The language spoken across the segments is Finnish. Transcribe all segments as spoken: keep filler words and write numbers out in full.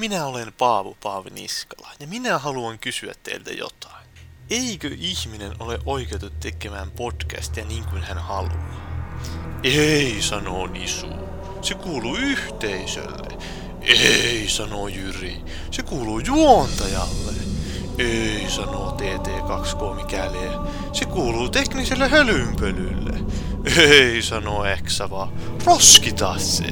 Minä olen Paavo, Paavi Niskala, ja minä haluan kysyä teiltä jotain. Eikö ihminen ole oikeutettu tekemään podcastia niin kuin hän haluaa? Ei, sanoo Nisu. Se kuuluu yhteisölle. Ei, sanoo Juri. Se kuuluu juontajalle. Ei, sanoo T T kaksi K mikäliä. Se kuuluu tekniselle hölynpölylle. Ei, sanoo Eksava. Roskita se.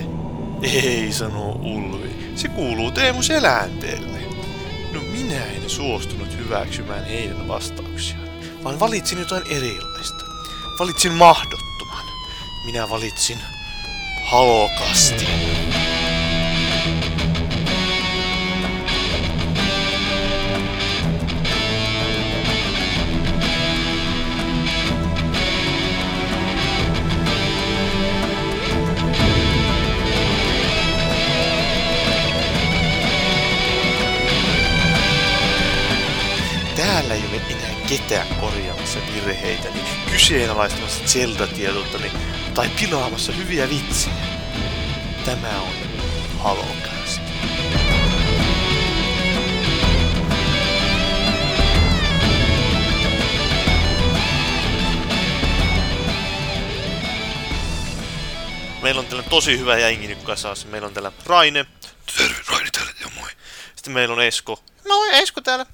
Ei, sanoo Ulvi. Se kuuluu Teemu Selänteelle. No minä en suostunut hyväksymään heidän vastauksiaan, vaan valitsin jotain erilaista. Valitsin mahdottoman. Minä valitsin Halocastin. Täällä ei ole enää ketään korjaamassa virheitäni, kyseenalaistamassa Zelda-tietottani tai pilaamassa hyviä vitsejä. Tämä on Halocast. Meillä on täällä tosi hyvä jengi nyt kasassa. Meillä on täällä Raine. Terve, Raine täällä, ja moi. Sitten meillä on Esko. Moi, Esko täällä.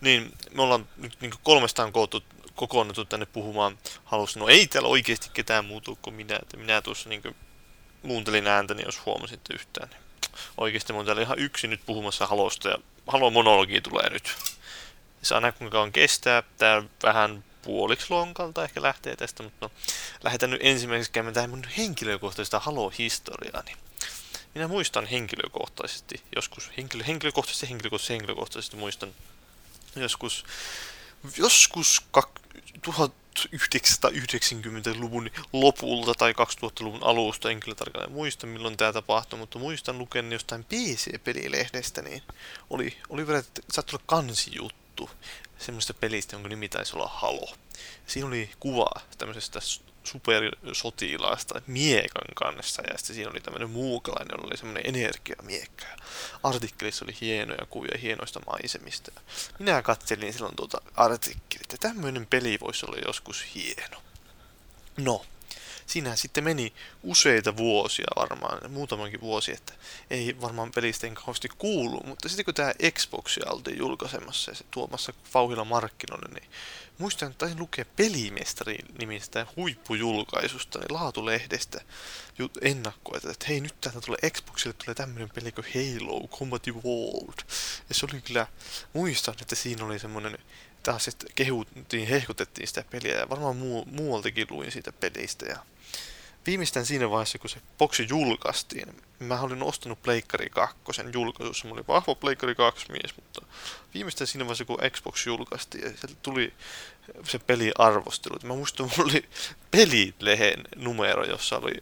Niin, me ollaan nyt niin kolmestaan koottu, kokoonnettu tänne puhumaan halusin. No ei täällä oikeesti ketään muutu kuin minä. Että minä tuossa niin muuntelin ääntäni, jos huomasitte yhtään. Oikeesti mä oon täällä ihan yksin nyt puhumassa Halosta ja Halon monologia tulee nyt. Saa nähdä kuinka kauan kestää. Tää vähän puoliksi lonkalta ehkä lähtee tästä, mutta no, lähdetään nyt ensimmäiseksi käymään tähän mun henkilökohtaisesta Halo-historiaa. Niin minä muistan henkilökohtaisesti joskus, henkilö, henkilökohtaisesti, henkilökohtaisesti, henkilökohtaisesti muistan Joskus, joskus tuhatyhdeksänsataayhdeksänkymmentäluvun lopulta tai kaksituhattaluvun alusta, en kyllä tarkalleen muista milloin tämä tapahtui, mutta muistan luken jostain P C-pelilehdestä, niin oli, oli vielä, että saattoi olla kansijuttu semmoista pelistä, jonka nimi taisi olla Halo. Siinä oli kuva tämmöisestä supersotilaasta miekan kanssa, ja sitten siinä oli tämmöinen muukalainen, jolla oli semmoinen energiamiekka. Artikkelissa oli hienoja kuvia hienoista maisemista. Minä katselin silloin tuota artikkelia, että tämmöinen peli voisi olla joskus hieno. No, siinähän sitten meni useita vuosia varmaan, muutamankin vuosi, että ei varmaan pelistä en kauheasti kuulu, mutta sitten kun tämä Xboxia oltiin julkaisemassa ja se tuomassa vauhilla markkinoille, niin muistan, että taisin lukea Pelimestari-nimistä huippujulkaisusta, eli laatulehdestä ennakkoa, että hei, nyt täältä tulee Xboxille tulee tämmöinen peli kuin Halo Combat Evolved. Ja se oli kyllä, muistan, että siinä oli semmoinen, taas että kehuttiin, hehkutettiin sitä peliä, ja varmaan muu, muualtakin luin siitä pelistä. Ja viimeistään siinä vaiheessa, kun se boksi julkaistiin, mä olin ostanut Pleikkari kaksi julkaisussa, mä olin vahva Pleikkari kaksi mies, mutta viimeistään siinä vaiheessa, kun Xbox julkaistiin, ja sieltä tuli se peliarvostelu. Mä muistan, mulla oli Pelit-lehen numero, jossa oli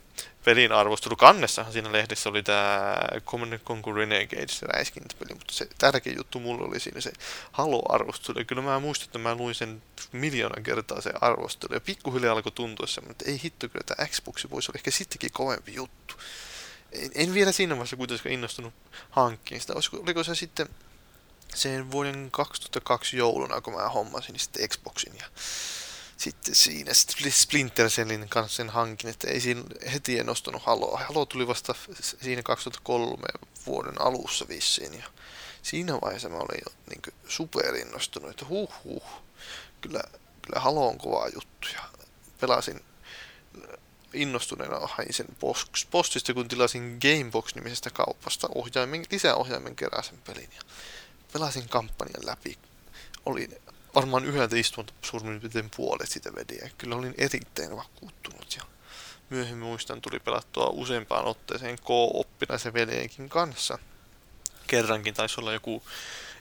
pelin arvostelu. Kannessahan siinä lehdessä oli tää Conquer Renegades, se räiskintäpeli, mutta se tärkein juttu mulla oli siinä se Halo-arvostelu. Ja kyllä mä muistan, että mä luin sen miljoonan kertaa se arvostelu, ja pikkuhiljaa alkoi tuntua semmoinen, että ei hitto, kyllä tää Xbox voisi olla ehkä sittenkin kovempi juttu. En, en vielä siinä vaiheessa kuitenkaan innostunut hankkiin sitä. Olisiko, oliko se sitten sen vuoden kaksituhattakaksi jouluna, kun mä hommasin niin sitten Xboxin ja sitten siinä Splinter Cellin kanssa sen hankin, että ei siinä heti en ostanut Haloa. Halo tuli vasta siinä kaksituhattakolme vuoden alussa vissiin ja siinä vaiheessa mä olin jo niin kuin superinnostunut, että huh huh, kyllä, kyllä Halo on kova juttu ja pelasin innostuneena hain sen postista, kun tilasin Gamebox-nimisestä kaupasta ohjaimen, lisäohjaimen keräsen pelin ja pelasin kampanjan läpi. Olin varmaan yhdeltä istunut suurin piirtein puolet sitä vediä. Kyllä olin erittäin vakuuttunut ja myöhemmin muistan tuli pelattua useampaan otteeseen K-oppina se veljenkin kanssa. Kerrankin taisi olla joku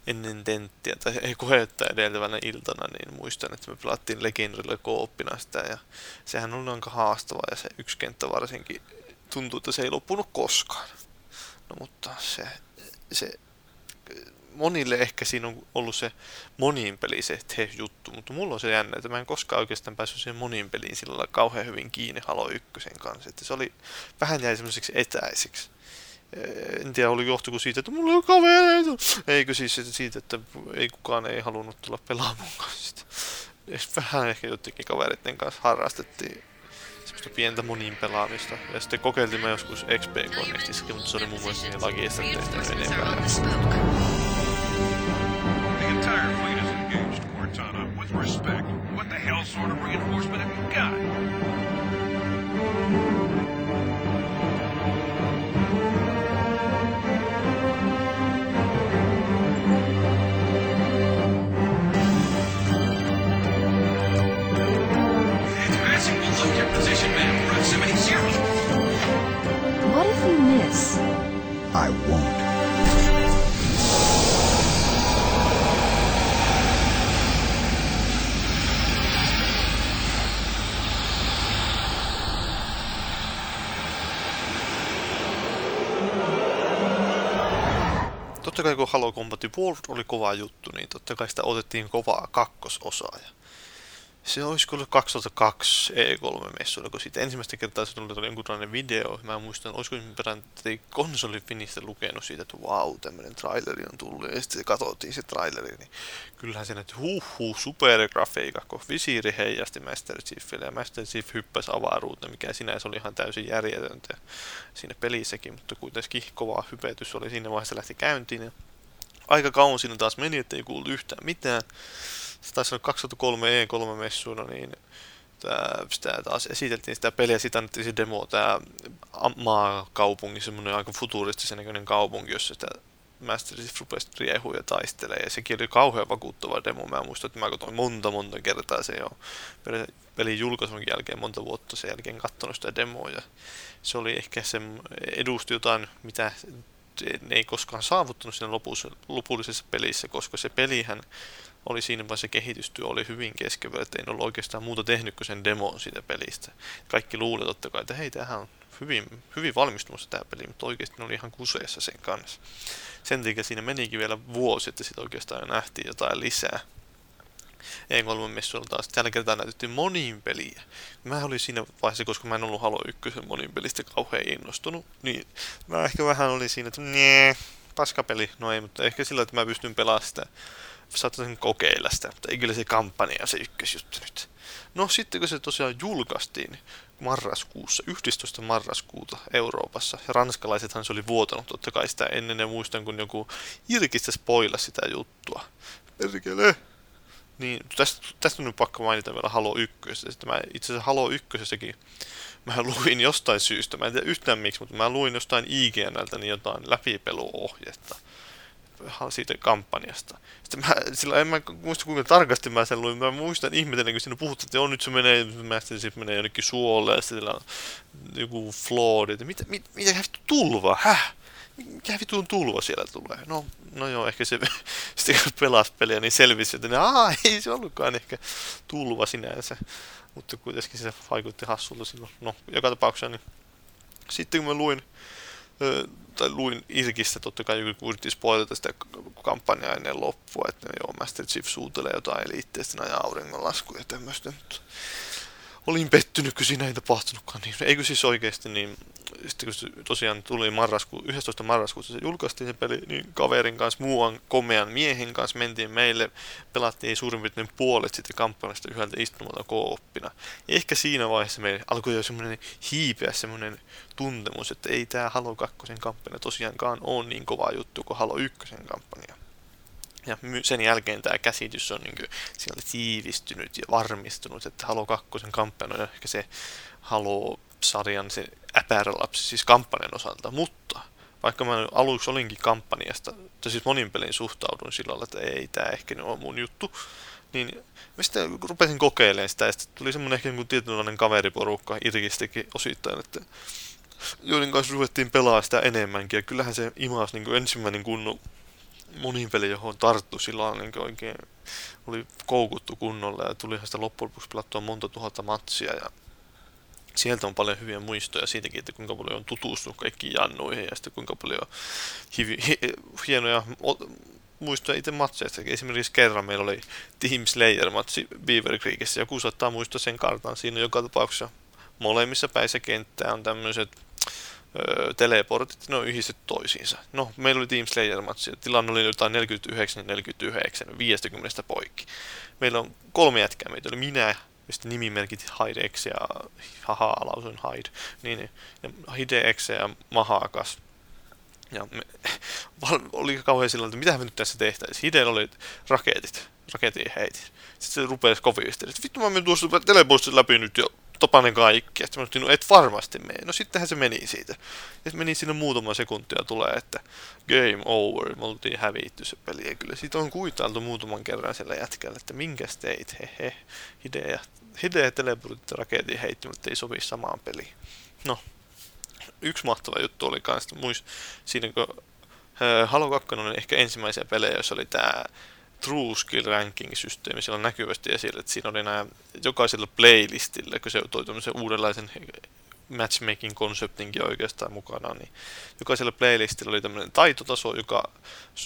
ennen tenttiä tai ei koheuttaa edeltävänä iltana, niin muistan, että me pelattiin Legendrilla K-oppina sitä ja sehän oli aika haastavaa ja se yksi kenttä varsinkin tuntui, että se ei loppunut koskaan. No mutta se... se monille ehkä siinä on ollut se monin peli se juttu, mutta mulla on se jännä, että mä en koskaan oikeastaan päässyt siihen monin peliin sillä lailla kauhean hyvin kiinni Halo ykkösen kanssa, että se oli vähän jäi semmoiseksi etäiseksi. en tiedä, oli johtuiko siitä, että mulla on kavereita. Eikö siis siitä, että ei kukaan ei halunnut tulla pelaamaan kanssa. Vähän ehkä jotenkin kavereiden kanssa harrastettiin semmoista pientä monin pelaamista. Ja sitten kokeiltiin mä joskus X P Connectissakin, mutta se oli mun mielestä niin lakiestänteistä enemmän. What if you miss? I won't. Totta kai kun Halo Combat Evolved oli kova juttu, niin totta kai sitä otettiin kovaa kakkososaa. Se olisiko ollut kaksituhattakaksi E kolme-messuilla, kun siitä ensimmäistä kertaa se tuli jonkunlainen video. Mä muistan, olisiko perään KonsoliFINistä lukenut siitä, että vau, wow, tämmönen traileri on tullut. Ja sitten katsottiin se traileri, niin kyllähän se näytti huuhuu, supergrafiikka, kun visiiri heijasti Master Chiefille. Ja Master Chief hyppäsi avaruuteen, mikä sinänsä oli ihan täysin järjetöntä siinä pelissäkin. Mutta kuitenkin kova hypetys oli siinä vaiheessa lähti käyntiin. Ja aika kauan siinä taas meni, ettei kuullut yhtään mitään. Se taisi olla kaksituhattakolme E kolme-messuina, niin tää, sitä taas esiteltiin sitä peliä, siitä annettiin se demo, tää maakaupunki, semmonen aika futuristisen näköinen kaupunki, jossa sitä Master Chief rupesi riehuun ja taistelemaan, ja sekin oli kauhean vakuuttava demo. Mä muistan, että mä katsoin monta monta kertaa sen jo pelin julkaisunkin jälkeen, monta vuotta sen jälkeen katsonut sitä demoa, ja se oli ehkä se edusti jotain, mitä ne ei koskaan saavuttanut siinä lopussa, lopullisessa pelissä, koska se pelihän oli siinä vaiheessa kehitystyö oli hyvin keskevä, että en ollut oikeastaan muuta tehnyt kuin sen demon siitä pelistä. Kaikki luulee totta kai, että hei, tämähän on hyvin, hyvin valmistumassa tämä peli, mutta oikeasti ne oli ihan kuseessa sen kanssa. Sen takia siinä menikin vielä vuosi, että sitten oikeastaan nähtiin jotain lisää. E kolme-messuilla taas tällä kertaa näytettiin monin peliä. Mä olin siinä vaiheessa, koska mä en ollut Halo yksi monin pelistä kauhean innostunut, niin mä ehkä vähän olin siinä, että nee, paskapeli. No ei, mutta ehkä sillä, että mä pystyn pelaamaan sitä. Saattaisin kokeilla sitä, mutta ei kyllä se kampanja se ykkösjuttu nyt. No sitten kun se tosiaan julkaistiin marraskuussa, yhdestoista marraskuuta Euroopassa, ja ranskalaisethan se oli vuotanut totta kai sitä ennen, ja muistan kun joku irkistä spoilasi sitä juttua. Perkele! Niin, tästä, tästä on nyt pakko mainita vielä Halo ykkösestä. Sitten mä itse asiassa Halo ykkösessäkin mä luin jostain syystä, mä en tiedä yhtään miksi, mutta mä luin jostain I G N:ltä niin jotain läpipeluohjetta siitä kampanjasta. Sitten mä, sillä en mä muista kuinka tarkasti mä sen luin, mä muistan ihmetellen, kun siinä puhuttiin, että on nyt se menee, mä sitten menee jonnekin suolle, ja sillä on joku flood, että mitä, mit, mitä vittu tulva, häh? Mikä vittu on tulva siellä tulee? No, no joo, ehkä se sitten kun pelasi peliä, niin selvisi, että aah, ei se ollutkaan ehkä tulva sinänsä, mutta kuitenkin se vaikutti hassulta silloin. No, joka tapauksessa, niin sitten kun mä luin tai luin irkistä, totta kai joku yritti spoilata sitä kampanjaa ennen loppua, että joo, Master Chief suutelee jotain eliitteistä ja auringonlaskuja ja tämmöistä, mutta olin pettynyt, kun siinä ei tapahtunutkaan niin. Eikö siis oikeesti, niin sitten kun se tosiaan tuli marrasku, yhdestoista marraskuuta se julkaistiin se peli, niin kaverin kanssa, muuan komean miehen kanssa mentiin meille, pelattiin suurin piirtein puolet sitten kampanjasta yhdeltä istumalta kooppina. Ja ehkä siinä vaiheessa meillä alkoi jo semmoinen hiipeä semmoinen tuntemus, että ei tää Halo kakkosen kampanja tosiaankaan ole niin kova juttu kuin Halo ykkösen kampanja. Ja sen jälkeen tämä käsitys on niin kuin, siellä tiivistynyt ja varmistunut, että Halo kakkosen kampanja on ehkä se Halo-sarjan se äpärälapsi, siis kampanjan osalta, mutta vaikka mä aluksi olinkin kampanjasta, tai siis monin pelin suhtauduin sillä lailla, että ei tämä ehkä ole mun juttu, niin mä sitten rupesin kokeilemaan sitä, ja sitten tuli semmoinen ehkä joku tietynlainen kaveriporukka irkistäkin osittain, että joiden kanssa ruvettiin pelaamaan sitä enemmänkin, ja kyllähän se imasi niin kuin ensimmäinen kunnon monin peli, johon tarttu silloin niin oikein oli koukuttu kunnolla, ja tulihan sitä loppujen lopuksi pelattua monta tuhatta matsia, ja sieltä on paljon hyviä muistoja siitäkin, että kuinka paljon on tutustunut kaikkiin jannuihin, ja sitten kuinka paljon hivi- hi- hienoja o- muistoja itse matseista. Esimerkiksi kerran meillä oli Team Slayer-matsi Beaver Creekissä, joku saattaa muistaa sen kartan, siinä joka tapauksessa molemmissa päissä kenttää on tämmöiset öö, teleportit, ne on yhdistetty toisiinsa. No, meillä oli Team Slayer-matsia, tilanne oli jotain neljäkymmentäyhdeksän neljäkymmentäyhdeksän, viisikymmentä poikki. Meillä on kolme jätkää, meitä oli minä, ja sitten nimimerkit HideX ja haha, lausun Hide, niin, ja HideX ja Mahakas. Ja me, oli kauhean sillä, että mitä me nyt tässä tehtäisiin. Hideen oli raketit, raketin heitin. Sitten se rupesi kovistelemaan, että vittu mä menen tuossa telepostin läpi nyt jo, tapanen kaikki. Että mä sanoin, no et varmasti mene. No sittenhän se meni siitä. Ja se meni siinä muutama sekuntia tulee, että game over. Me oltiin hävitty se peli. Ja kyllä siitä on kuitailtu muutaman kerran siellä jätkällä, että minkäs teit, hehe. Hideen hide, teleportit ja raketin heittimättä ei sovi samaan peliin. No. Yksi mahtava juttu oli kans, muist, siinä kun äh, Halo kaksi oli ehkä ensimmäisiä pelejä, joissa oli tää True Skill Ranking-systeemi, siellä on näkyvästi esille, että siinä oli nää jokaisella playlistillä, kun se toi tämmöisen uudenlaisen matchmaking-konseptinkin oikeastaan mukana, niin jokaisella playlistillä oli tämmöinen taitotaso, joka,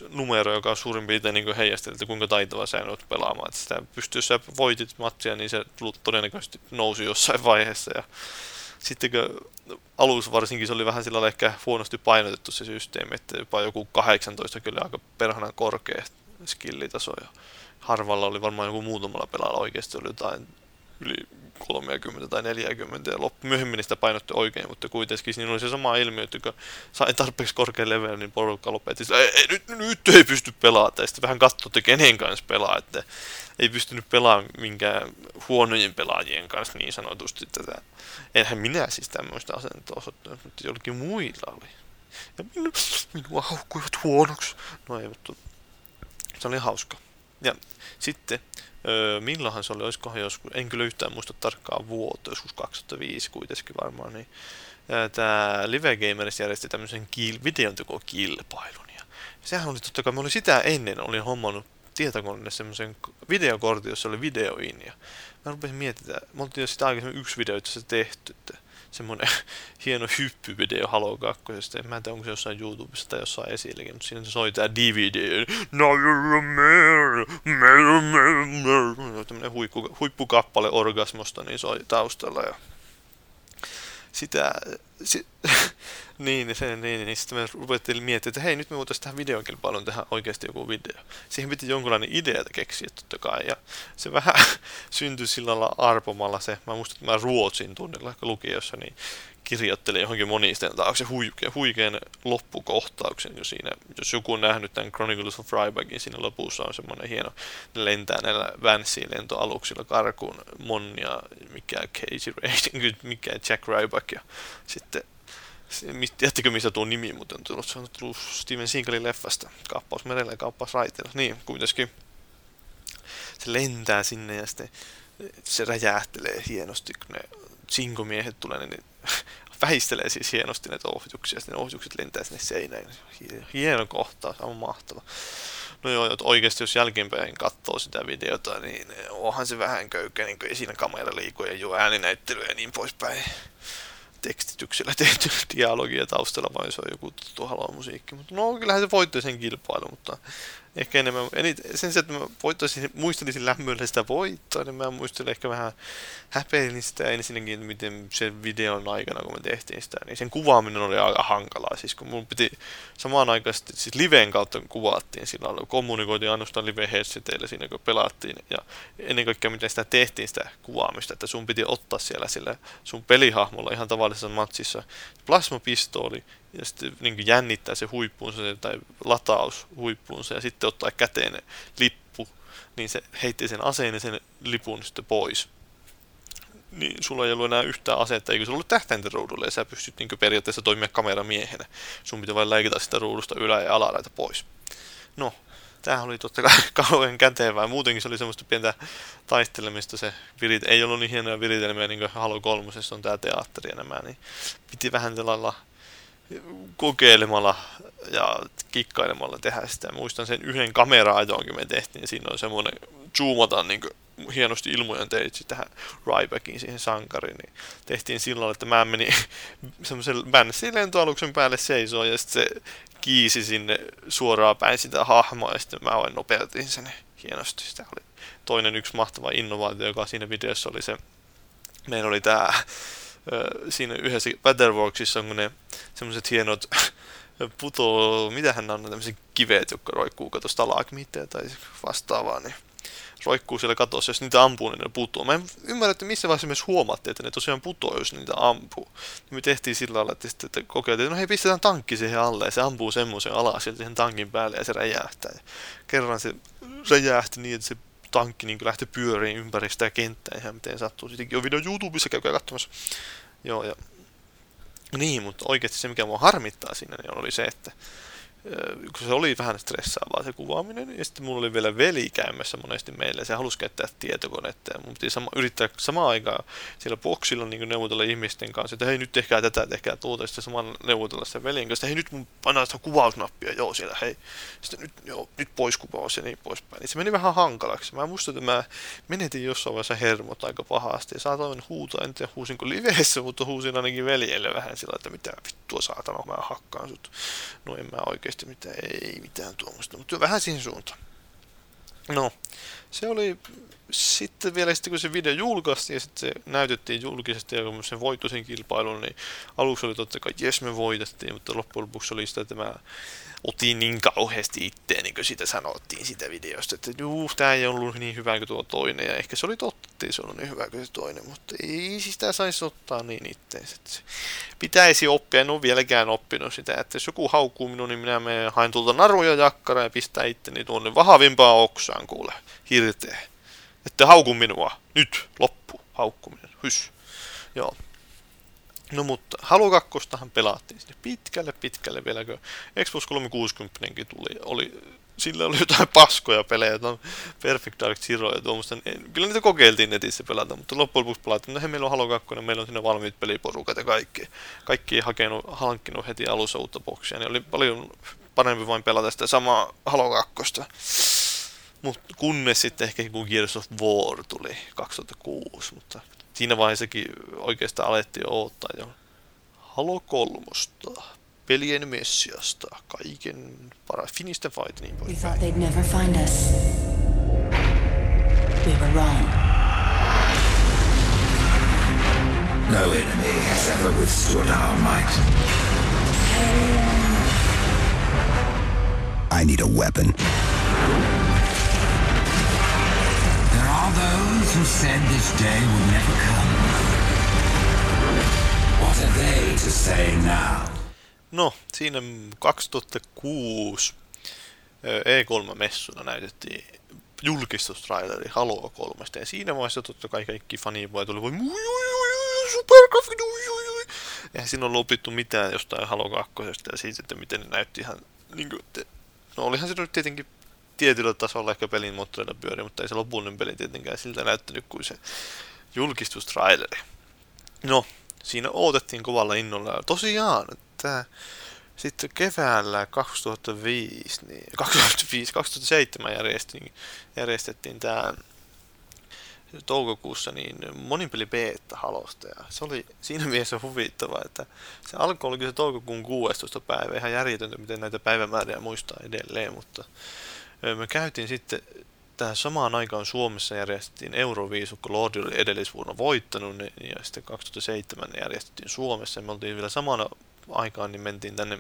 numero, joka suurin piirtein niin heijasteli, että kuinka taitava sä olet pelaamaan. Että sitä pystyy, jos sä voitit matsia, niin se todennäköisesti nousi jossain vaiheessa. Ja sitten kun alussa varsinkin se oli vähän sillä lailla ehkä huonosti painotettu se systeemi, että jopa joku kahdeksantoista kyllä aika perhanan korkea skillitaso ja harvalla oli varmaan joku muutamalla pelaalla oikeasti oli jotain yli kolmekymmentä tai neljäkymmentä ja loppu myöhemmin sitä painotti oikein, mutta kuitenkin siinä oli se sama ilmiö, että kun sain tarpeeksi korkean levelin, niin porukka lopetti sillä, ei, ei, nyt, nyt ei pysty pelaamaan, ja sitten vähän katsotte kenen kanssa pelaa, että ei pystynyt pelaamaan minkään huonojen pelaajien kanssa niin sanotusti tätä. Enhän minä siis tämmöistä asentoa osoittanut, mutta jollekin muilla oli. Ja minu, minua haukkuivat huonoksi. No ei, mutta se oli hauska. Ja sitten, öö, milloinhan se oli, olisikohan joskus, en kyllä yhtään muista tarkkaa vuotta, joskus kaksituhattaviisi kuitenkin varmaan, niin tämä Live Gamers järjesti tämmöisen kiil- videontekokilpailun. Ja sehän oli totta kai, mä olin sitä ennen, olin hommannut tietokoneelle semmoisen videokortin, jossa oli videoin, ja mä rupesin miettimään, me oltiin jo sitä aikaisemmin yksi video itse asiassa tehty, että semmoinen hieno hyppyvideo Halo kakkosesta. En mä tiedä, onko se jossain YouTubessa tai jossain esilläkin, mutta siinä se soi tää D V D. Now you're a man, man, man, man. Tämmönen huippu, huippukappale orgasmosta, niin soi taustalla ja sitä, sit, niin, se, niin, niin, niin, sitten me ruvettiin miettimään, että hei, nyt me voitaisiin tähän videokilpailuun tehdä oikeasti joku video. Siihen piti jonkinlainen idea keksiä totta kai, ja se vähän syntyi sillä lailla arpomalla se, mä muistan, että mä Ruotsin tunnilla lukiossa, niin kirjoittelin johonkin monisten taakse huikean, huikean loppukohtauksen jo siinä. Jos joku on nähnyt tämän Chronicles of Rybackin, siinä lopussa on semmoinen hieno, ne lentää näillä Vanssiin lentoaluksilla karkuun Monnia, mikä Casey Raiden, mikä Jack Ryback ja sitten tiedättekö mistä tuo nimi muuten tullut? Se on tullut Steven Seagalin leffasta. Kaappaus merellä ja kaappaus raiteella. Niin, kuitenkin. Se lentää sinne ja sitten se räjähtelee hienosti, kun ne sinkomiehet tulee, niin ne väistelee siis hienosti näitä ohjuksia. Sitten ne ohjukset lentää sinne seinään. Hieno kohtaus, aivan mahtava. No joo, että oikeasti jos jälkeenpäin katsoo sitä videota, niin onhan se vähän köykkä, niin kuin ei siinä kamera liiku ja joo ääninäyttelyä ja niin poispäin. Tekstityksellä tehty dialogia taustalla, vaan se on joku tuttu Halo-musiikki. Mutta no, kyllähän se voittoi sen kilpailun, mutta ehkä enemmän, eniten, sen sijaan, että mä voittaisin, muistelisin lämmöllä sitä voittoa, niin mä muistelin ehkä vähän häpeilin sitä ensinnäkin, miten sen videon aikana, kun me tehtiin sitä, niin sen kuvaaminen oli aika hankalaa. Siis kun mun piti samaan aikaan, siis liveen kautta kuvattiin sillä lailla, kommunikoitiin ainoastaan liveen headseteillä siinä, kun pelattiin, ja ennen kaikkea miten sitä tehtiin sitä kuvaamista, että sun piti ottaa siellä sillä sun pelihahmolla ihan tavallisessa matsissa plasmapistooli, ja sitten niin jännittää se huippuunsa tai lataus huippuunsa ja sitten ottaa käteen lippu, niin se heitti sen aseen ja sen lipun sitten pois. Niin sulla ei ollut enää yhtään asetta, eikö se ollut tähtäinten ruudulla ja sä pystyt niin periaatteessa toimimaan kameramiehenä. Sun pitää vain läikitä sitä ruudusta ylä- ja alalaita pois. No, tämähän oli totta kai kauhean kätevää. Muutenkin se oli semmoista pientä taistelemista se virit. Ei ollut niin hienoja viritelmiä niin kuin Halo kolme, on tää teatteri ja nämä, niin piti vähän tällailla kokeilemalla ja kikkailemalla tehdä sitä. Muistan sen yhden kamera-ajonkin me tehtiin, ja siinä on semmoinen zoomataan niin hienosti ilmojen teitsi tähän Rybackiin, siihen sankariin. Niin tehtiin silloin, että mä menin semmoisen Vanssiin lentoaluksen päälle seisoon, ja sitten se kiisi sinne suoraan päin sitä hahmoa, ja sitten mä vain nopeutin sen hienosti. Sitä oli toinen yksi mahtava innovaatio, joka siinä videossa oli se, meillä oli tää siinä yhdessä Battlewatchissa on ne semmoiset hienot putoo, mitähän ne on, tämmöiset kiveet, jotka roikkuu katosta stalagmiitteja tai vastaavaa, niin roikkuu siellä katossa, jos niitä ampuu, niin ne putoaa. Mä en ymmärrä, että missä vaiheessa myös huomattiin, että ne tosiaan putoaa, jos niitä ampuu. Me tehtiin sillä lailla, että, sitten, että kokeiltiin, että no hei, pistetään tankki siihen alle, ja se ampuu semmoisen alas sieltä siihen tankin päälle, ja se räjähtää. Ja kerran se räjähti niin, että se tankki niin lähti pyöriin ympäri sitä kenttää, ihan miten sattuu. Sittenkin on video YouTubessa, käykää katsomassa. Joo, ja niin, mutta oikeasti se, mikä mua harmittaa siinä, niin oli se, että kun se oli vähän stressaavaa se kuvaaminen, ja sitten mulla oli vielä veli käymässä monesti meille, ja se halusi käyttää tietokonetta, ja mun piti sama, yrittää samaan aikaan siellä boksilla niin neuvotella ihmisten kanssa, että hei nyt tehkää tätä, tehkää tuota, ja sitten samaan neuvotella sen veljen kanssa, hei nyt mun pannaan sitä kuvausnappia, joo siellä, hei, sitten nyt, joo, nyt pois kuvaus ja niin poispäin, niin se meni vähän hankalaksi. Mä muistan, että mä menetin jossain vaiheessa hermot aika pahasti, ja saatoin huutaa, en tiedä huusinko liveessä, mutta huusin ainakin veljelle vähän sillä, että mitä vittua saatana, mä hakkaan sut, no en mä oikein mitään, ei mitään tuommoista, mutta vähän siihen suuntaan. No, se oli sitten vielä, sitten kun se video julkaistiin ja sitten se näytettiin julkisesti ja kun se voittoi sen kilpailun, niin aluksi oli totta kai, jes me voitettiin, mutta loppujen lopuksi oli sitä, että mä otin niin kauheasti itteeni, niin kuin sitä sanottiin sitä videosta, että juu, tää ei ollut niin hyvä kuin tuo toinen, ja ehkä se oli totta, ettei se ollut niin hyvä kuin se toinen, mutta ei sitä saisi ottaa niin itteensä. Pitäisi oppia, en ole vieläkään oppinut sitä, että jos joku haukkuu minun, niin minä menen, haen tuolta naruja jakkaraa ja pistää itteni tuonne vahvimpaan oksaan, kuule, hirteä. Ette hauku minua, nyt, loppu, haukkuminen, hys. Joo. No mutta Halo kakkostahan pelattiin sinne pitkälle pitkälle vielä, kun Xbox kolmesataakuusikymmentäkin tuli, oli, sillä oli jotain paskoja pelejä, jotain Perfect Dark Zero ja tuommoista, kyllä niitä kokeiltiin netissä pelata, mutta loppujen lopuksi pelattiin, no he, meillä on Halo kakkonen, meillä on siinä valmiit peliporukat ja kaikki, kaikki ei hakenut, hankkinut heti alussa uutta boksia, niin oli paljon parempi vain pelata sitä samaa Halo kakkosta. Mut kunnes sitten ehkä kun Gears of War tuli kaksituhattakuusi, mutta siinä vaiheessakin oikeastaan alettiin jo odottaa jo Halo kolmosta, pelien messiasta, kaiken paras, finish the fight, niin pois. We thought they'd never find us. We were wrong. No enemy has ever withstood our might. I need a weapon. Those who said this day would never come. What are they to say now? No, siinä kaksituhattakuusi E kolme-messuna näytettiin julkistustraileri Halo kolme. Ja siinä vaiheessa totta kai kaikki fanipojat tuli voi mui, supergrafiin, ui, ui, ui. Eihän siinä ollut opittu mitään jostain Halo kakkosesta ja siitä, että miten ne näytti ihan niin kuin, te... No olihan se nyt tietenkin tietyllä tasolla ehkä pelin moottoreilla pyörii, mutta ei se lopullinen peli tietenkään siltä näyttänyt kuin se julkistustraileri. No, siinä odotettiin kovalla innolla. Ja tosiaan, että sitten keväällä kaksituhattaviisi, niin kaksituhattaviisi kaksituhattaseitsemän järjestettiin, järjestettiin tämä toukokuussa niin monipeli beta Halosta, ja se oli siinä mielessä huvittavaa, että se alkoi oli se toukokuun kuudestoista päivä, ihan järjetöntä, miten näitä päivämääriä muistaa edelleen, mutta me käytiin sitten, tähän samaan aikaan Suomessa järjestettiin Euroviisut, kun Lordi oli edellisvuonna voittanut, ja sitten kaksituhattaseitsemän järjestettiin Suomessa, ja me oltiin vielä samana aikaan, niin mentiin tänne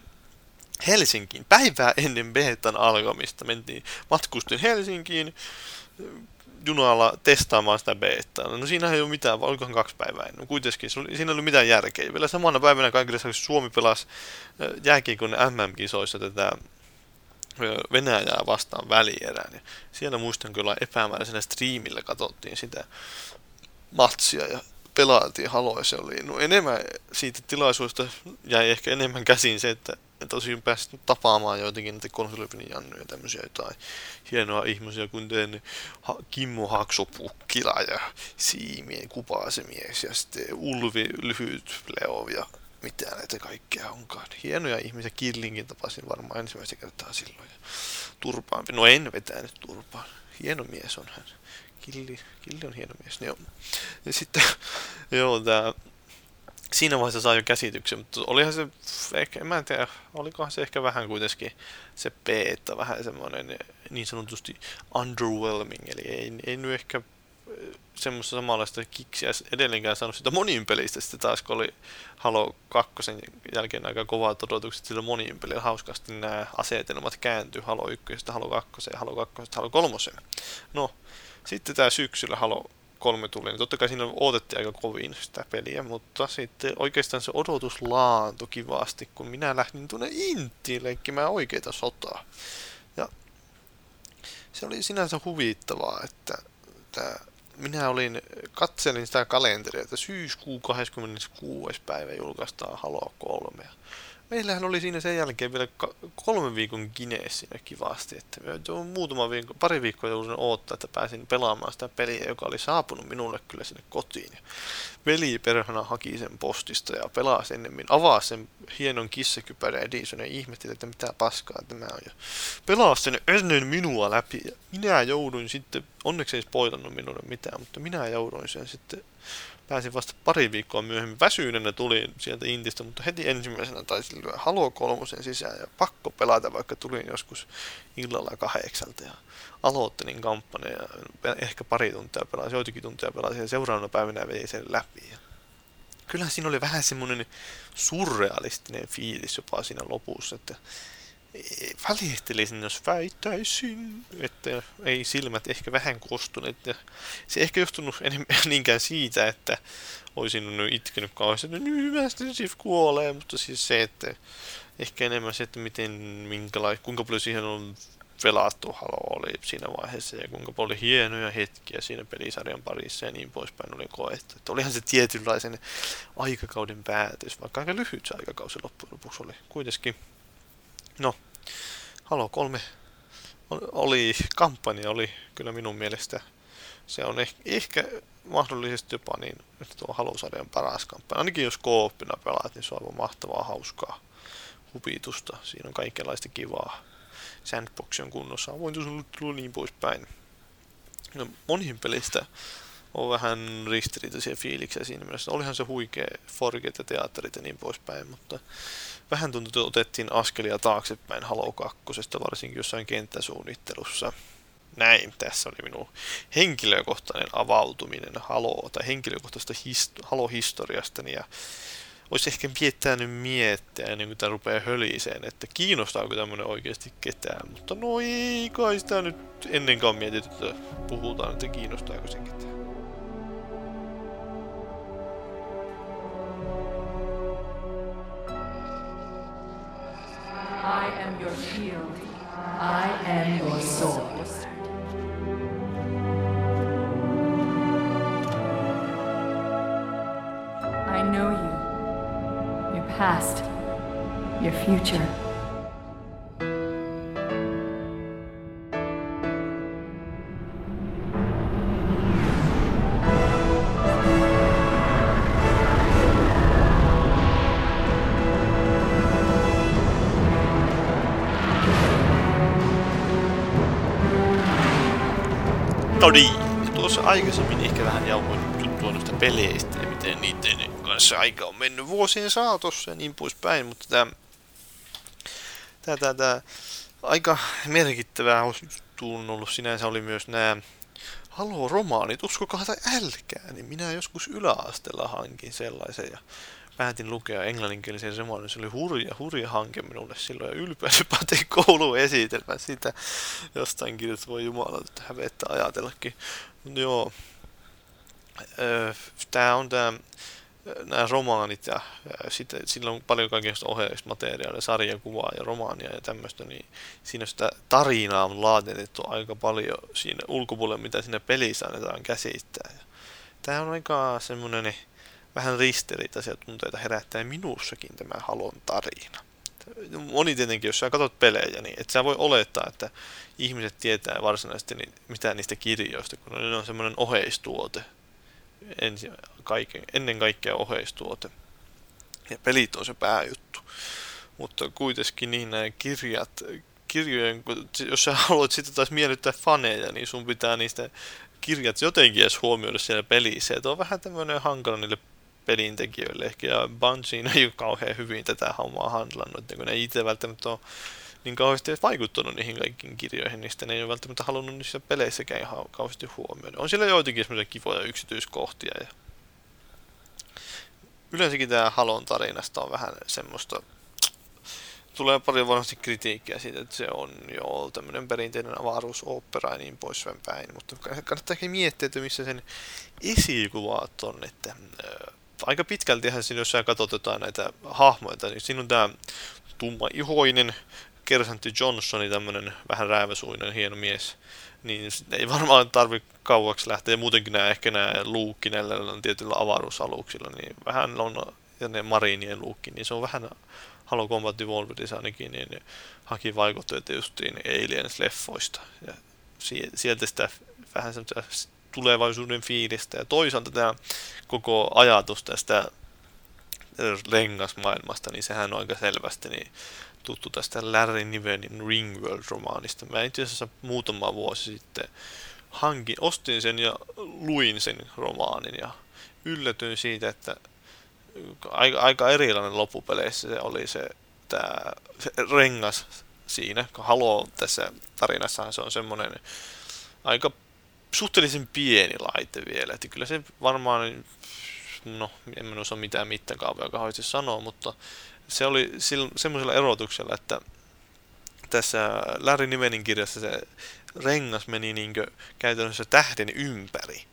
Helsinkiin, päivää ennen betan alkamista, mentiin, matkustin Helsinkiin junalla testaamaan sitä betaa. No siinähän ei ole mitään, olikohan kaksi päivää ennen, no kuitenkin siinä ei ollut mitään järkeä. Vielä samana päivänä kaikille Suomi pelasi jääkiekon M M-kisoissa tätä Venäjää vastaan välierään. Ja siellä muistan kyllä epämääräisenä striimillä katsottiin sitä matsia ja pelaatiin Haloa. Se oli no enemmän siitä tilaisuudesta jäi ehkä enemmän käsin se, että tosiaan pääsit tapaamaan joitakin näitä KonsoliFINin jannuja ja tämmöisiä jotain hienoa ihmisiä, kuten Kimmo Haksopukkila ja Siimien Kupasemies ja sitten Ulvi Lyhytleo ja mitä näitä kaikkea onkaan. Hienoja ihmisiä, Killinkin tapasin varmaan ensimmäistä kertaa silloin. Turpaan, no en vetänyt turpaan. Hieno mies on hän. Killi, Killi on hieno mies, joo. Ja sitten, joo, tää siinä vaiheessa saa jo käsityksen, mutta olihan se, ehkä, en mä tiedä, olikohan se ehkä vähän kuitenkin se beta, vähän semmoinen niin sanotusti underwhelming, eli ei, ei nyt ehkä semmoista samanlaista kiksiä edelleenkään saanut sitä monin pelistä. Sitten taas kun oli Halo kaksi jälkeen aika kovat odotukset sillä monin pelillä, hauskasti nämä asetelmat kääntyi Halo yksi, Halo kaksi, Halo kaksi, Halo kolme. No, sitten tää syksyllä Halo kolme tuli, niin totta kai siinä odotettiin aika kovin sitä peliä, mutta sitten oikeastaan se odotus laantui kivasti, kun minä lähdin tuonne Intiin leikkimään oikeita sotaa. Ja se oli sinänsä huvittavaa, että tää minä olin, katselin sitä kalenteria, että syyskuun kahdeskymmeneskuudes päivä julkaistaan Halo kolme. Meillähän oli siinä sen jälkeen vielä kolmen viikon Guinness siinä kivasti, että muutama viikko, pari viikkoa jouduin odottaa, että pääsin pelaamaan sitä peliä, joka oli saapunut minulle kyllä sinne kotiin. Veli perhana haki sen postista ja pelasi ennemmin, avasi sen hienon kissakypärän edition ja ihmetteli, että mitä paskaa tämä on. Ja pelasi sen ennen minua läpi ja minä jouduin sitten, onneksi ei spoilannut minulle mitään, mutta minä jouduin sen sitten. Pääsin vasta pari viikkoa myöhemmin. Väsyneenä tulin sieltä Intistä, mutta heti ensimmäisenä taisin lyödä Halo kolmosen sisään ja pakko pelata, vaikka tulin joskus illalla kahdeksalta ja aloittelin kampanjan ja ehkä pari tuntia pelasin, joitakin tuntia pelasin ja seuraavana päivänä vei sen läpi. Kyllä siinä oli vähän semmoinen surrealistinen fiilis jopa siinä lopussa, että välihtelisin, jos väittäisin, että ei silmät ehkä vähän kostuneet. Se ehkä johtunut enemmän niinkään siitä, että olisin nyt itkenyt kauheasti, että nyt Master Chief kuolee, mutta siis se, että ehkä enemmän se, että miten, minkälai, kuinka paljon siihen on pelattu Halo oli siinä vaiheessa ja kuinka paljon hienoja hetkiä siinä pelisarjan parissa ja niin poispäin oli koettu. Että olihan se tietynlaisen aikakauden päätös, vaikka aika lyhyt se aikakausi loppujen lopuksi oli kuitenkin. No, Halo kolme oli, kampanja oli kyllä minun mielestä, se on ehkä, ehkä mahdollisesti jopa niin, että tuo Halo-sarjan paras kampanja. Ainakin jos co-opina pelaat, niin se on aivan mahtavaa, hauskaa hupitusta. Siinä on kaikenlaista kivaa. Sandboxi on kunnossa, avoin tulla niin poispäin. No, monin pelistä on vähän ristiriitaisia fiiliksiä siinä mielessä. Olihan se huikea Forget ja teatterit ja niin poispäin, mutta vähän tuntuu, että otettiin askelia taaksepäin Halo kakkosesta, varsinkin jossain kenttäsuunnittelussa. Näin, tässä oli minun henkilökohtainen avautuminen Halo tai henkilökohtaisesta histo- Halo-historiastani. Ja olisi ehkä pitänyt miettiä ennen kuin tämä rupeaa höliseen, että kiinnostaako tämmöinen oikeasti ketään. Mutta no ei kai sitä nyt ennenkaan mietitty, että puhutaan, että kiinnostaako se ketään. I am your shield. I am your sword. I know you. Your past. Your future. No niin, ja tuossa aikaisemmin ehkä vähän jauhoin juttua noista peleistä ja miten niiden kanssa aika on mennyt vuosien saatossa ja niin poispäin, mutta tämä, tämä, tämä, tämä aika merkittävää juttuun ollut sinänsä oli myös nämä Halo-romaanit, uskokaa tai älkää, niin minä joskus yläasteella hankin sellaisen ja päätin lukea englanninkielisen romaanin. Se oli hurja, hurja hanke minulle silloin, ja ylpeäsipä tein kouluun esitelmän sitä jostain kirjoista. Voi jumala, että hävettä ajatellakin. Mut joo, öö, tää on tää, nämä romaanit ja, ja sitten sillä on paljon kaikenlaista ohjeismateriaalia, sarjakuvaa ja romaania ja tämmöistä, niin siinä sitä tarinaa on laatenettu aika paljon siinä ulkopuolella, mitä siinä pelissä annetaan käsittää. Tää on aika semmonen vähän ristiriitaisia tunteita herättää minussakin tämä Halon tarina. Moni tietenkin, jos sä katsot pelejä, niin et sä voi olettaa, että ihmiset tietää varsinaisesti mitään niistä kirjoista, kun ne on semmoinen oheistuote. Ensi, kaiken, ennen kaikkea oheistuote. Ja pelit on se pääjuttu. Mutta kuitenkin niin nämä kirjat, kirjojen, jos sä haluat sitten taas miellyttää faneja, niin sun pitää niistä kirjat jotenkin edes huomioida siellä pelissä. Ja tuo on vähän tämmöinen hankala niille pelintekijöille ehkä, ja Bungie ei ole kauhean hyvin tätä hommaa handlannut, kun ne itse välttämättä on niin kauheasti vaikuttanut niihin kaikkiin kirjoihin, niin sitten ne ei ole välttämättä halunnut niissä peleissäkään ihan kauheasti huomioida. On siellä joitakin semmoisia kivoja yksityiskohtia. Ja yleensäkin tämä Halon tarinasta on vähän semmoista, tulee paljon varmasti kritiikkiä siitä, että se on jo tämmöinen perinteinen avaruusooppera ja niin poispäin päin, mutta kannattaa ehkä miettiä, että missä sen esikuvat on, että äh, aika pitkältihän siinä, jos sä katsot jotain näitä hahmoita, niin siinä on tää tummaihoinen kersantti Johnsoni, tämmönen vähän rääväsuinen hieno mies, niin ei varmaan tarvitse kauaksi lähteä, ja muutenkin nämä ehkä nämä Luukki näillä on tietyillä avaruusaluksilla, niin vähän on, ja ne Marinien Luukki, niin se on vähän Halo Combat Evolvedissa ainakin, niin haki vaikutteita justiin Aliens-leffoista, ja sieltä sitä vähän semmoista tulevaisuuden fiilistä, ja toisaalta tämä koko ajatus tästä rengasmaailmasta, niin sehän on aika selvästi niin tuttu tästä Larry Nivenin Ringworld-romaanista. Mä itse asiassa muutama vuosi sitten hankin, ostin sen ja luin sen romaanin, ja yllätyin siitä, että Aika, aika erilainen loppupeleissä se oli se, tää, se rengas siinä. Halo tässä tarinassahan se on semmoinen aika suhteellisen pieni laite vielä. Että kyllä se varmaan, no en osaa mitään mittakaavaa kauheasti sanoa, mutta se oli semmoisella erotuksella, että tässä Larry Nivenin kirjassa se rengas meni niinkö käytännössä tähden ympäri.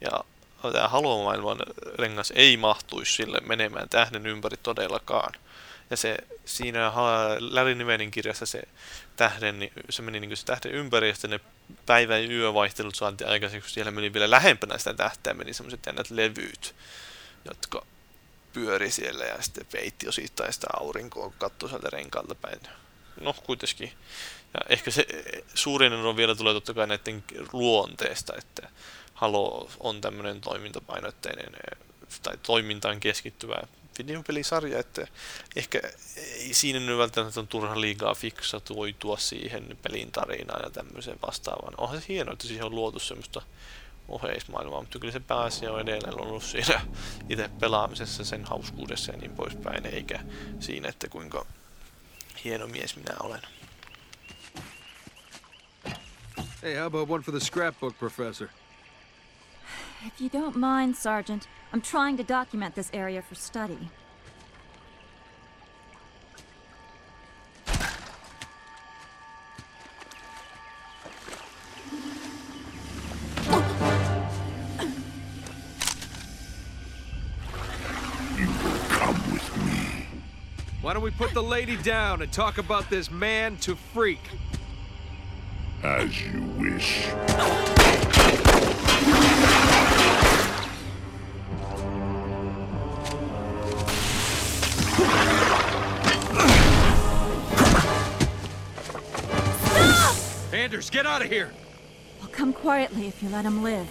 Ja tämä Halo-maailman rengas ei mahtuisi sille menemään tähden ympäri todellakaan. Ja se siinä Larry Nivenin kirjassa se tähden, se meni niin kuin se tähden ympäri, ja sitten ne päivä- ja yövaihtelut saatiin aikaiseksi, kun siellä meni vielä lähempänä sitä tähtää, meni semmoiset jännät levyyt, jotka pyöri siellä ja sitten peitti osittain sitä aurinkoa, kun katsoi sieltä renkaalta päin. No kuitenkin. Ja ehkä se suurin ero vielä tulee totta kai näiden luonteesta, että Halo on tämmöinen toimintapainotteinen tai toimintaan keskittyvä videopelisarja, että ehkä ei siinä nyt välttämättä on turha liikaa fiksatoitua siihen pelin tarinaan ja tämmöiseen vastaavaan. Onhan se hienoa, että siihen on luotu semmoista oheismaailmaa, mutta kyllä se pääasia on edelleen ollut siinä itse pelaamisessa, sen hauskuudessa ja niin poispäin, eikä siinä, että kuinka hieno mies minä olen. Hey, how about one for the scrapbook, Professor? If you don't mind, Sergeant, I'm trying to document this area for study. You will come with me. Why don't we put the lady down and talk about this man to freak? As you wish. Anders, get out of here! Well, come quietly if you let him live.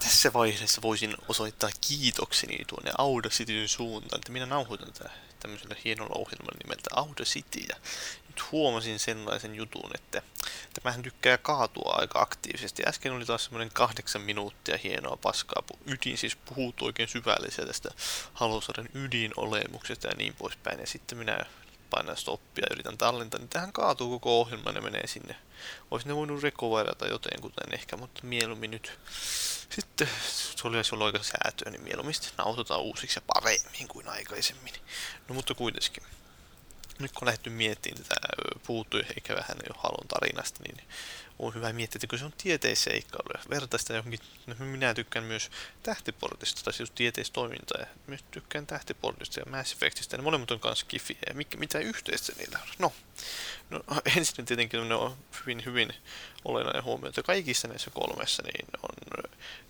Tässä vaiheessa voisin osoittaa kiitokseni tuonne Audacityn suuntaan, että minä nauhoitan tätä tämmöisellä hienolla ohjelmalla nimeltä Audacity, ja nyt huomasin sellaisen jutun, että tämähän tykkää kaatua aika aktiivisesti. Äsken oli taas semmoinen kahdeksan minuuttia hienoa paskaa, ydin siis puhuttu oikein syvällisiä tästä Halosarjan ydinolemuksesta ja niin poispäin, ja sitten minä painan stoppia ja yritän tallentaa, niin tähän kaatuu koko ohjelma ja menee sinne. Olisin ne voinut recoverata jotenkuten ehkä, mutta mieluummin nyt. Sitten se oli ollut aika säätöä, niin mieluummin sitten nauhoitetaan uusiksi ja paremmin kuin aikaisemmin. No mutta kuitenkin. Nyt kun on lähdetty miettimään tätä puhuttuja eikä vähän jo Halon tarinasta, niin on hyvä miettiä, että kun se on tieteisseikkailuja. Vertaa sitä johonkin, no minä tykkään myös Tähtiportista, tai siis tieteistoimintaa, ja myös tykkään Tähtiportista ja Mass Effectistä, ne molemmat on kanssa kifiä, ja mit, mitä yhteistä niillä on? No, no ensin tietenkin ne on hyvin, hyvin olennainen huomio, että kaikissa näissä kolmessa niin on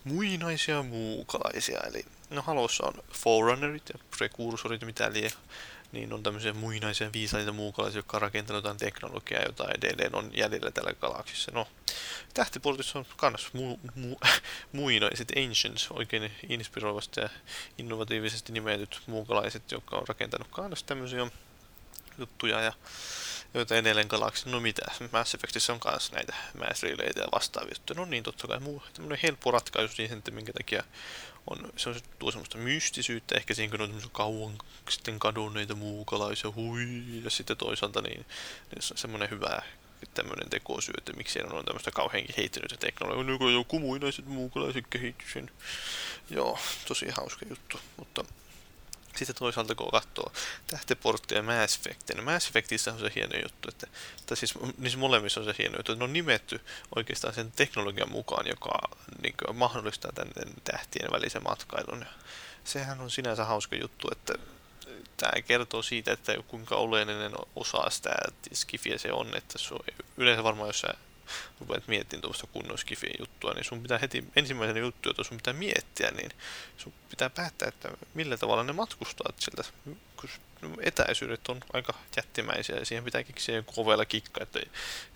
muinaisia muukalaisia, eli no Halossa on Forerunnerit ja prekursorit, mitä liian, niin on tämmöisiä muinaisia viisaita muukalaisia, jotka on rakentanut jotain teknologiaa, jota edelleen on jäljellä tällä galaksissa. No, Tähtiportissa on kans mu- mu- muinaiset ancients, oikein inspiroivasti ja innovatiivisesti nimetyt muukalaiset, jotka on rakentanut kans tämmöisiä juttuja. Ja Joten eilen galaksi, no mitä, Mass Effectissä on kans näitä Mass Relaytä ja vastaavia juttuja. No niin, totta kai muu, tämmönen helppo ratkaisu siihen, että minkä takia on, se on se tuo semmoista mystisyyttä, ehkä siinä kun on semmoista kauan sitten kadonneita muukalaisia, hui, ja sitten toisaalta niin, niin semmoinen hyvä tämmöinen tekosyy, että miksei ne on tämmöistä kauheankin heittynyttä teknologiaa, joka on jo kumuinaiset muukalaiset kehityksen. Joo, tosi hauska juttu, mutta sitten toisaalta kun katsoo Tähteporttia ja Mass Effectia, niin Mass Effectissä on se hieno juttu, että, tai siis niissä molemmissa on se hieno juttu, että ne on nimetty oikeastaan sen teknologian mukaan, joka niin kuin mahdollistaa tämän tähtien välisen matkailun. Ja sehän on sinänsä hauska juttu, että tämä kertoo siitä, että kuinka oleellinen osa sitä skifiä se on, että se on yleensä varmaan jos sä rupeat miettimään tuommoista kunnon skifien juttua, niin sun pitää heti ensimmäisenä juttu, jota sun pitää miettiä, niin sun pitää päättää, että millä tavalla ne matkustaa sieltä, kun etäisyydet on aika jättimäisiä ja siihen pitää keksiä joku ovella kikka, että,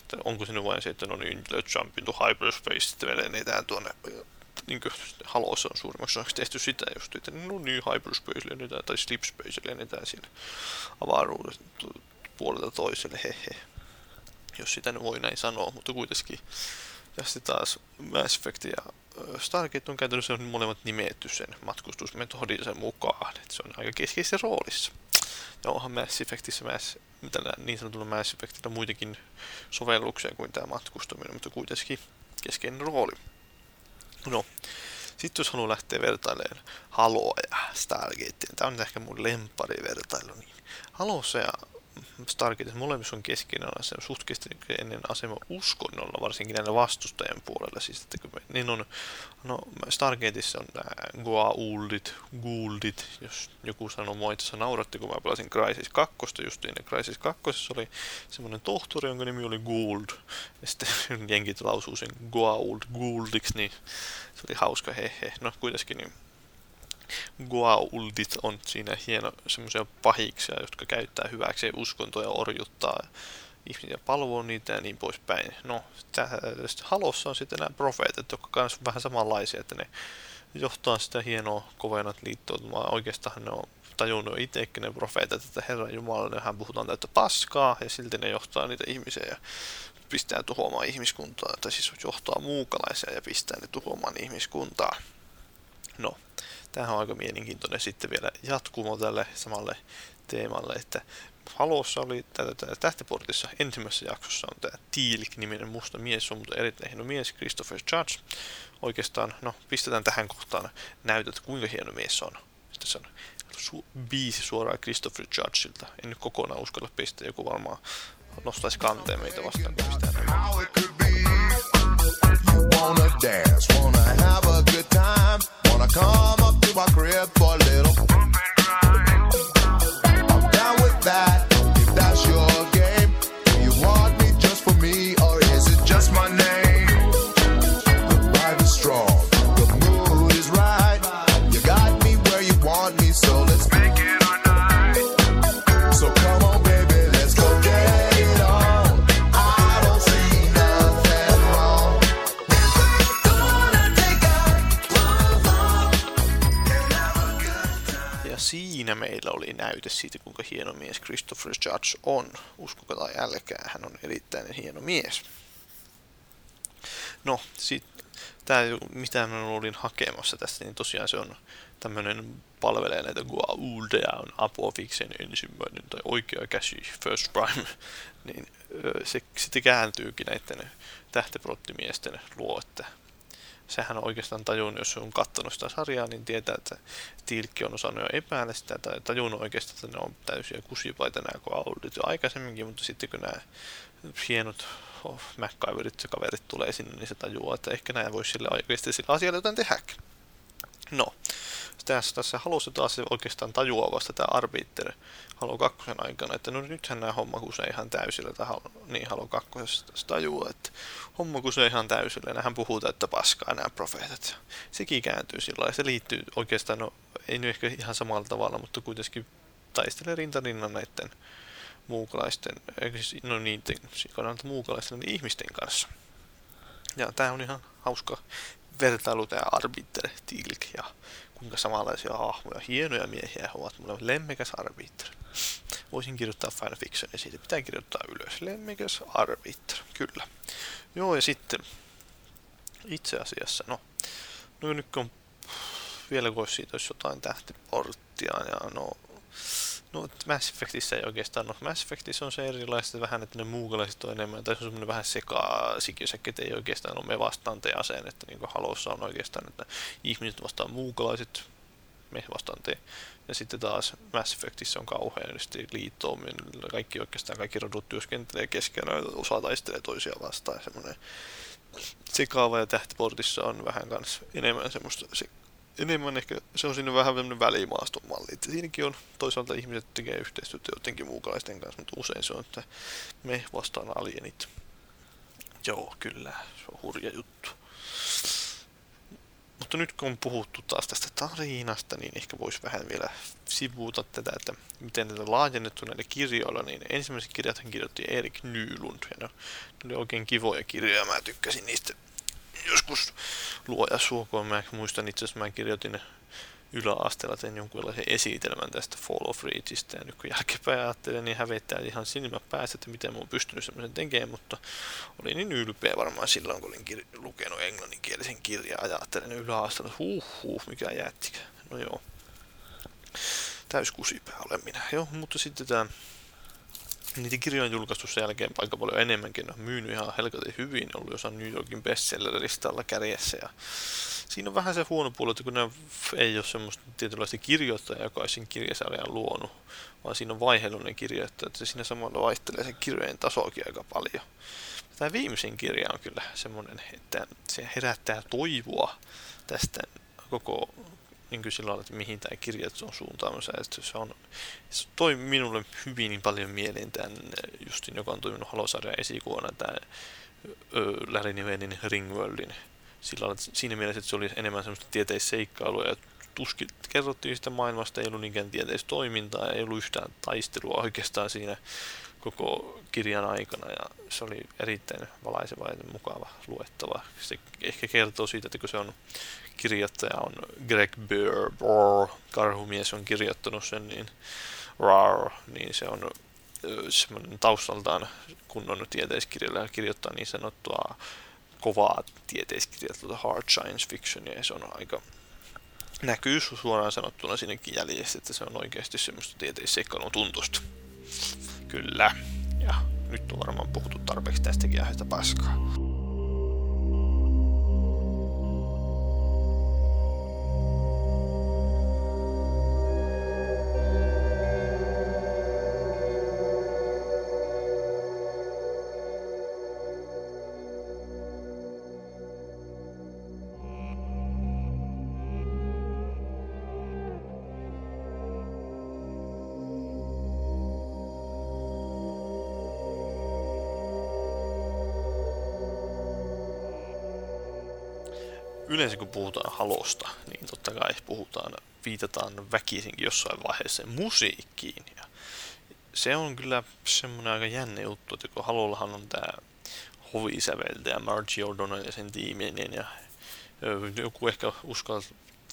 että onko se nyt vain se, että no niin, let's jump into hyperspace, sitten menetään tuonne. Niin kuin Halossa on suurimmaksi osaksi tehty sitä just, että no niin, hyperspace lennetään tai slipspace lennetään siellä avaruudesta puolelta toiselle, hehe. Jos sitä nyt voi näin sanoa, mutta kuitenkin. Ja sitten taas Mass Effect ja Stargate on käytännössä molemmat nimetty sen matkustusmetodinsa mukaan, että se on aika keskeisessä roolissa. Ja onhan Mass Effectissä Mass, tällä niin sanotulla Mass Effectillä muitakin sovelluksia kuin tämä matkustaminen, mutta kuitenkin keskeinen rooli. No, sitten jos haluaa lähteä vertailemaan Haloa ja Stargatea, tämä on ehkä mun lempparivertailu, niin Halossa ja Stargateissa molemmissa on keskeinen asema, suht keskeinen asema uskonnolla, varsinkin näillä vastustajan puolella, siis että kun niin on, no Stargateissa on nämä goa'uldit, gouldit, jos joku sanoo mua, itse asiassa nauratti, kun mä pelasin Crysis kaksi, justiin, ja Crysis kaksi oli semmoinen tohtori, jonka nimi oli Gould, ja sitten jenkit lausuu sen goa'uld gouldiksi, niin se oli hauska, he he, no kuitenkin niin. Goa'uldit on siinä hieno semmoisia pahiksia, jotka käyttää hyväkseen uskontoa ja orjuttaa ihmisiä, palvoo niitä ja niin poispäin. No, Halossa on sitten nämä profeetat, jotka kans on vähän samanlaisia, että ne johtaa sitä hienoa kovenat liittoutumaan. Oikeastaan ne on tajunnut itsekin ne profeetat, että Herran Jumalainenhan puhutaan täyttä paskaa ja silti ne johtaa niitä ihmisiä ja pistää tuhoamaan ihmiskuntaa, tai siis johtaa muukalaisia ja pistää ne tuhoamaan ihmiskuntaa. No. Tämähän on aika mielenkiintoinen sitten vielä jatkumo tälle samalle teemalle, että Halossa oli Tähtiportissa ensimmäisessä jaksossa on tämä Teal'c-niminen musta mies, on mutta erittäin hieno mies, Christopher Judge. Oikeastaan, no pistetään tähän kohtaan näytöt, kuinka hieno mies on. Sitten se on su- biisi suoraan Christopher Judgeilta. En nyt kokonaan uskalla pistää, joku varmaan nostaisi kanteen meitä vastaan, kun pistää näin. Wanna come up to my crib for a little bump and grind. I'm down with that, if that's your game. Do you want me just for me, or is it just my name? The vibe is strong, the mood is right. You got me where you want me, so let's make it our night. So come on baby, let's go get it on. I don't see nothing wrong. If we're gonna take out one love. Ja siinä meillä oli näyte siitä, kuinka hieno mies Christopher Judge on. Uskokaa tai älkää, hän on erittäin hieno mies. No, sit, tää, mitä mä olin hakemassa tästä, niin tosiaan se on tämmönen palvelee näitä goa'uldeja, on Apophiksen ensimmäinen tai oikea käsi, first prime, niin se sitten kääntyykin näiden tähteprottimiesten luo, että sehän on oikeastaan tajunnut, jos on katsonut sitä sarjaa, niin tietää, että Teal'c on osannut jo epäillä sitä, tai tajunnut oikeastaan, että ne on täysiä kusipaita nämä goa'uldit jo aikaisemminkin, mutta sitten kun nämä hienot oh, MacGyverit ja kaverit tulee sinne, niin se tajuaa, että ehkä nämä voisi sille oikeasti sillä asialla jotain tehdäkin. No, tässä, tässä halusi taas oikeastaan tajua vasta tämä Arbiter Halo kakkosen aikana, että no nythän nämä homma kusee ihan täysillä, tai niin Halo kakkosessa tässä tajua, että homma kusee ihan täysillä, nämähän puhuu täyttä paskaa nämä profeetat. Sekin kääntyy sillä lailla, se liittyy oikeastaan, no ei nyt ehkä ihan samalla tavalla, mutta kuitenkin taistelee rintarinnan näiden muukalaisten, no niiden kannalta muukalaisten niin ihmisten kanssa. Ja tää on ihan hauska vertailu tää Arbiter, Teal'c ja kuinka samanlaisia hahmoja, hienoja miehiä ovat, mulla on lemmekäs Arbiter. voisin kirjoittaa fanfictioni, siitä pitää kirjoittaa ylös. Lemmikäs Arbiter, kyllä. Joo, ja sitten itse asiassa, no, no nyt on vielä kun siitä olisi jotain tähtiporttia, ja no, no Mass Effectissä ei oikeastaan, no Mass Effectissä on se erilaista vähän, että ne muukalaiset on enemmän, tai se on semmoinen vähän sekaasikisäkki, että ei oikeastaan ole me vastaan te aseen, että niin kuin Halossa on oikeastaan, että ihmiset vastaan muukalaiset, me vastaan te. Ja sitten taas Mass Effectissä on kauheasti liittouminen, kaikki oikeastaan, kaikki rodut työskentelee keskenään, osa taistelee toisiaan vastaan, semmoinen sekaava, ja tähtiportissa on vähän kans enemmän semmoista se, enemmän ehkä, se on siinä vähän tämmöinen välimaasto malli. Siinäkin on toisaalta ihmiset tekee yhteistyötä jotenkin muukalaisten kanssa, mutta usein se on, että me vastaan alienit. Joo, kyllä, se on hurja juttu. Mutta nyt kun on puhuttu taas tästä tarinasta, niin ehkä voisi vähän vielä sivuuta tätä, että miten tätä laajennettu näillä kirjoilla, niin ensimmäiset kirjathan kirjoitti Erik Nylund, ja ne oli oikein kivoja kirjoja, mä tykkäsin niistä. Joskus luoja suokoon, mä muistan itse asiassa, mä kirjoitin yläasteella, tein jonkunlaisen esitelmän tästä Fall of Reachista, ja nyt kun jälkeenpäin ajattelin, niin hävettää ihan silmä päästä, että miten mä oon pystynyt semmoisen tekemään, mutta olin niin ylpeä varmaan silloin, kun olin kir- lukenut englanninkielisen kirjan, ajattelin yläasteella, huh huh, mikä jättikä, no joo, täys kusipää olen minä, joo, mutta sitten tää niitä kirjoja on julkaistu sen jälkeen aika paljon enemmänkin, ne on myynyt ihan helkatin hyvin, ne on ollut jossain New Yorkin bestseller-listalla kärjessä. Ja siinä on vähän se huono puoli, että kun ne ei ole semmoista tietynlaista kirjoittajaa, joka olisi sen kirjasarjan luonut, vaan siinä on vaiheellinen kirjoittaja, että se siinä samalla vaihtelee sen kirjojen tasoakin aika paljon. Tämä viimeisin kirja on kyllä semmoinen, että se herättää toivoa tästä koko niin kuin sillä lailla, että mihin tämä kirja on suuntaamassa, että se on, se toi minulle hyvin paljon mieleen tämän justin, joka on toiminut Halo-sarjan esikuona, tämä Larry Nivenin Ringworldin, sillä lailla, siinä mielessä, että se oli enemmän semmoista tieteisseikkailua, ja tuskin kerrottiin sitä maailmasta, ei ollut niinkään tieteistoimintaa, ei ollut yhtään taistelua oikeastaan siinä koko kirjan aikana, ja se oli erittäin valaiseva ja mukava luettava. Se ehkä kertoo siitä, että kun se on kirjoittaja on Greg Bear, brr, karhumies on kirjoittanut sen, niin, rar, niin se on semmoinen taustaltaan kunnon tieteiskirjailija kirjoittaa niin sanottua kovaa tieteiskirjailua, hard science fictionia, ja se on aika näkyy suoraan sanottuna sinnekin jäljessä, että se on oikeasti semmoista tieteisseikkailun tuntusta. Kyllä. Ja nyt on varmaan puhuttu tarpeeksi tästäkin aiheesta paskaa. Yleensä kun puhutaan Halosta, niin totta kai puhutaan, viitataan väkisinkin jossain vaiheessa musiikkiin. Ja se on kyllä semmoinen aika jännä juttu, että kun Halollahan on tää hovisäveltäjä Margie O'Donnell ja sen tiiminen, ja joku ehkä uskaltaa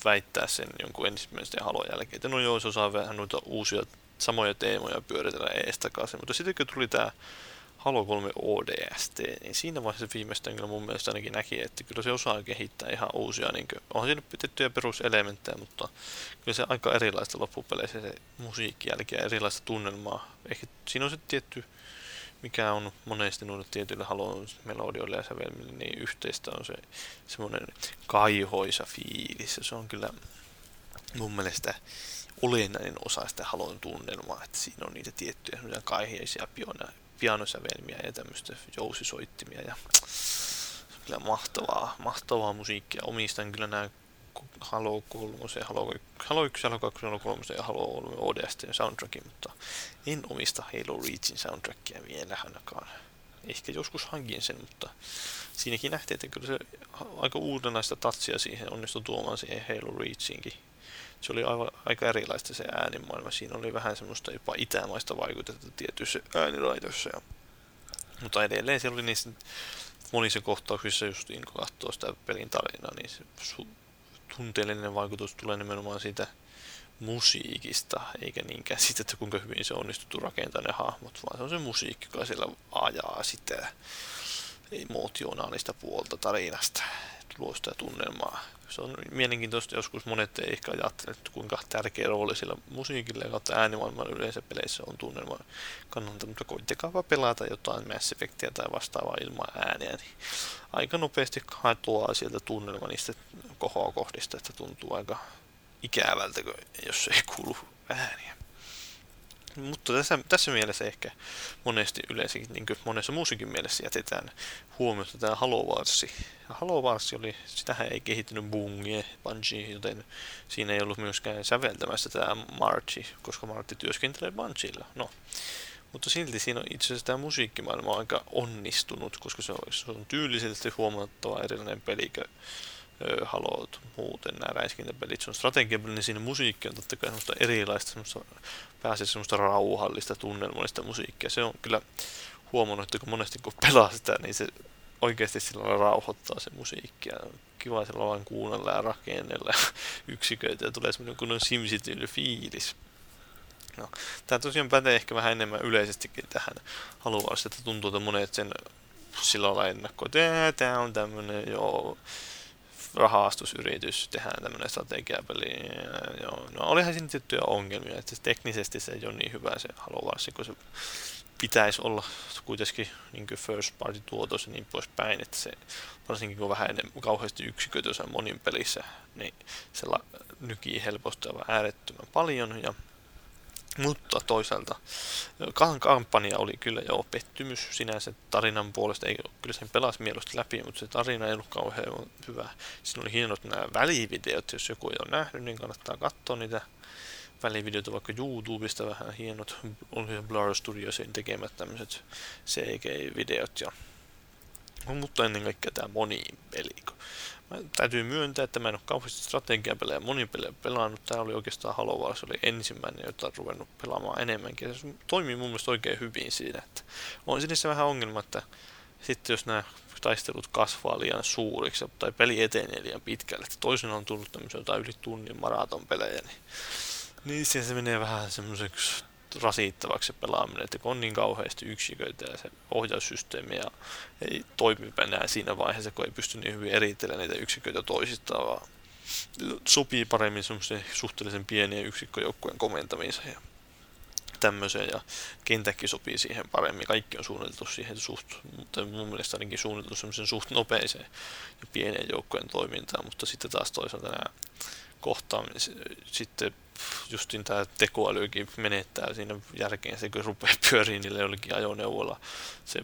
väittää sen jonkun ensimmäisen Halon jälkeen, että no joo, se osaa vähän noita uusia samoja teemoja pyöritellä ees takaisin, mutta sitten kun tuli tää Halo kolme O D S T, niin siinä vaiheessa viimeistään kyllä mun mielestä ainakin näki, että kyllä se osaa kehittää ihan uusia, niin kuin, onhan siinä pitettyjä peruselementtejä, mutta kyllä se aika erilaista loppupeleissä se musiikki jälkeen, erilaista tunnelmaa. Ehkä siinä on se tietty, mikä on monesti noilla tietyillä Halon melodioilla ja sävelmillä, niin yhteistä on se semmoinen kaihoisa fiilis, se on kyllä mun mielestä olennainen osa sitä Halon tunnelmaa, että siinä on niitä tiettyjä semmoisia kaiheisia pioneja, pianosävelmiä ja tämmöistä jousisoittimia, ja kyllä mahtavaa, mahtavaa musiikkia. Omistan kyllä nämä Halo kolme, Halo yksi, Halo kaksi, Halo kolme ja Halo O D S T:n soundtrackin, mutta en omista Halo Reachin soundtrackia vielä ainakaan. Ehkä joskus hankin sen, mutta siinäkin nähtiin, että kyllä se aika uudenlaista tatsia siihen onnistui tuomaan siihen Halo Reachiinkin. Se oli aivan, aika erilaista se äänimaailma. Siinä oli vähän semmoista jopa itämaista vaikutetta tietyissä ääniraitoissa. Ja, mutta edelleen siellä oli niissä monissa kohtauksissa, justiin kun katsoo sitä pelin tarinaa, niin se su- tunteellinen vaikutus tulee nimenomaan siitä musiikista, eikä niinkään siitä, että kuinka hyvin se onnistuttu rakentaa ne hahmot, vaan se on se musiikki, joka siellä ajaa sitä emotionaalista puolta tarinasta, luo sitä tunnelmaa. Se on mielenkiintoista, joskus monet ei ehkä ajattele, kuinka tärkeä rooli sillä musiikilla ja äänimaailman yleensä peleissä on tunnelman kannalta, mutta koittakaapa pelata jotain Mass Effectia tai vastaavaa ilman ääniä, niin aika nopeasti haetuaa sieltä tunnelma niistä kohokohdista, että tuntuu aika ikävältä, jos ei kuulu ääniä. Mutta tässä, tässä mielessä ehkä monesti yleensäkin, niin kuin monessa muussakin mielessä jätetään huomiota tämä Halo Wars. Halo Wars oli, sitähän ei kehittynyt Bungie, Bungie, joten siinä ei ollut myöskään säveltämässä tämä Marty, koska Marty työskentelee Bungiella. No. Mutta silti siinä on itse asiassa tämä musiikkimaailma on aika onnistunut, koska se on, se on tyylisesti huomattava erilainen peli. Haluat muuten nämä räiskintäpelit, se on strategiapeli, niin siinä musiikki on totta kai semmoista erilaista, semmoista, pääsee semmoista rauhallista, tunnelmallista musiikkia. Se on kyllä huomannut, että kun monesti kun pelaa sitä, niin se oikeasti sillä rauhoittaa se musiikki. Kiva sillä vaan kuunnella ja rakennella yksiköitä ja tulee semmoinen kunnon SimCity fiilis. No, tämä tosiaan pätee ehkä vähän enemmän yleisestikin tähän haluaa, että tuntuu, että monet sen sillä lailla ennakkoon, että tämä on tämmöinen, joo, rahastusyritys, tehdään tämmöinen strategiapeli. Joo. No, olihan siinä tiettyjä ongelmia, että teknisesti se ei ole niin hyvä se Halo Wars, kun se pitäisi olla kuitenkin niin first party tuotos ja niin poispäin, että se varsinkin kun vähän enemmän, kauheasti yksiköitä on monin pelissä, niin se nykii helposti aivan äärettömän paljon. Ja mutta toisaalta kampanja oli kyllä jo pettymys sinänsä tarinan puolesta, ei, kyllä sen pelasi mieluusti läpi, mutta se tarina ei ollut kauhean hyvä. Siinä oli hienot nämä välivideot, jos joku ei ole nähnyt, niin kannattaa katsoa niitä välivideoita vaikka YouTubesta, vähän hienot, oli Blur Studiosin tekemät tämmöiset C G-videot. Ja mutta ennen kaikkea tämä monipeli. Mä täytyy myöntää, että mä en ole kauheasti strategiapelejä ja monipelejä pelannut. Tää oli oikeastaan Halo Wars, se oli ensimmäinen, jota olen ruvennut pelaamaan enemmänkin. Se toimii mun mielestä oikein hyvin siinä. Että on sinänsä vähän ongelma, että sitten jos nämä taistelut kasvaa liian suuriksi tai peli etenee liian pitkälle, että toisinaan on tullut tämmöisiä jotain yli tunnin maratonpelejä, niin, niin se menee vähän semmoiseksi rasittavaksi pelaaminen, että kun on niin kauheasti yksiköitä ja se ohjaussysteemi ja ei toimi enää siinä vaiheessa, kun ei pysty niin hyvin erittelemään niitä yksiköitä toisistaan, vaan sopii paremmin semmoisen suhteellisen pienien yksikköjoukkueen komentamiseen ja tämmöiseen, ja kentäkin sopii siihen paremmin. Kaikki on suunniteltu siihen suht, mutta mun mielestä ainakin suunniteltu semmoisen suht nopeeseen ja pienen joukkueen toimintaan, mutta sitten taas toisaalta nämä kohtaaminen, sitten justin tämä tekoälykin menettää siinä järkeen, se kun rupeaa pyöriin niille jollekin ajoneuvolla. Se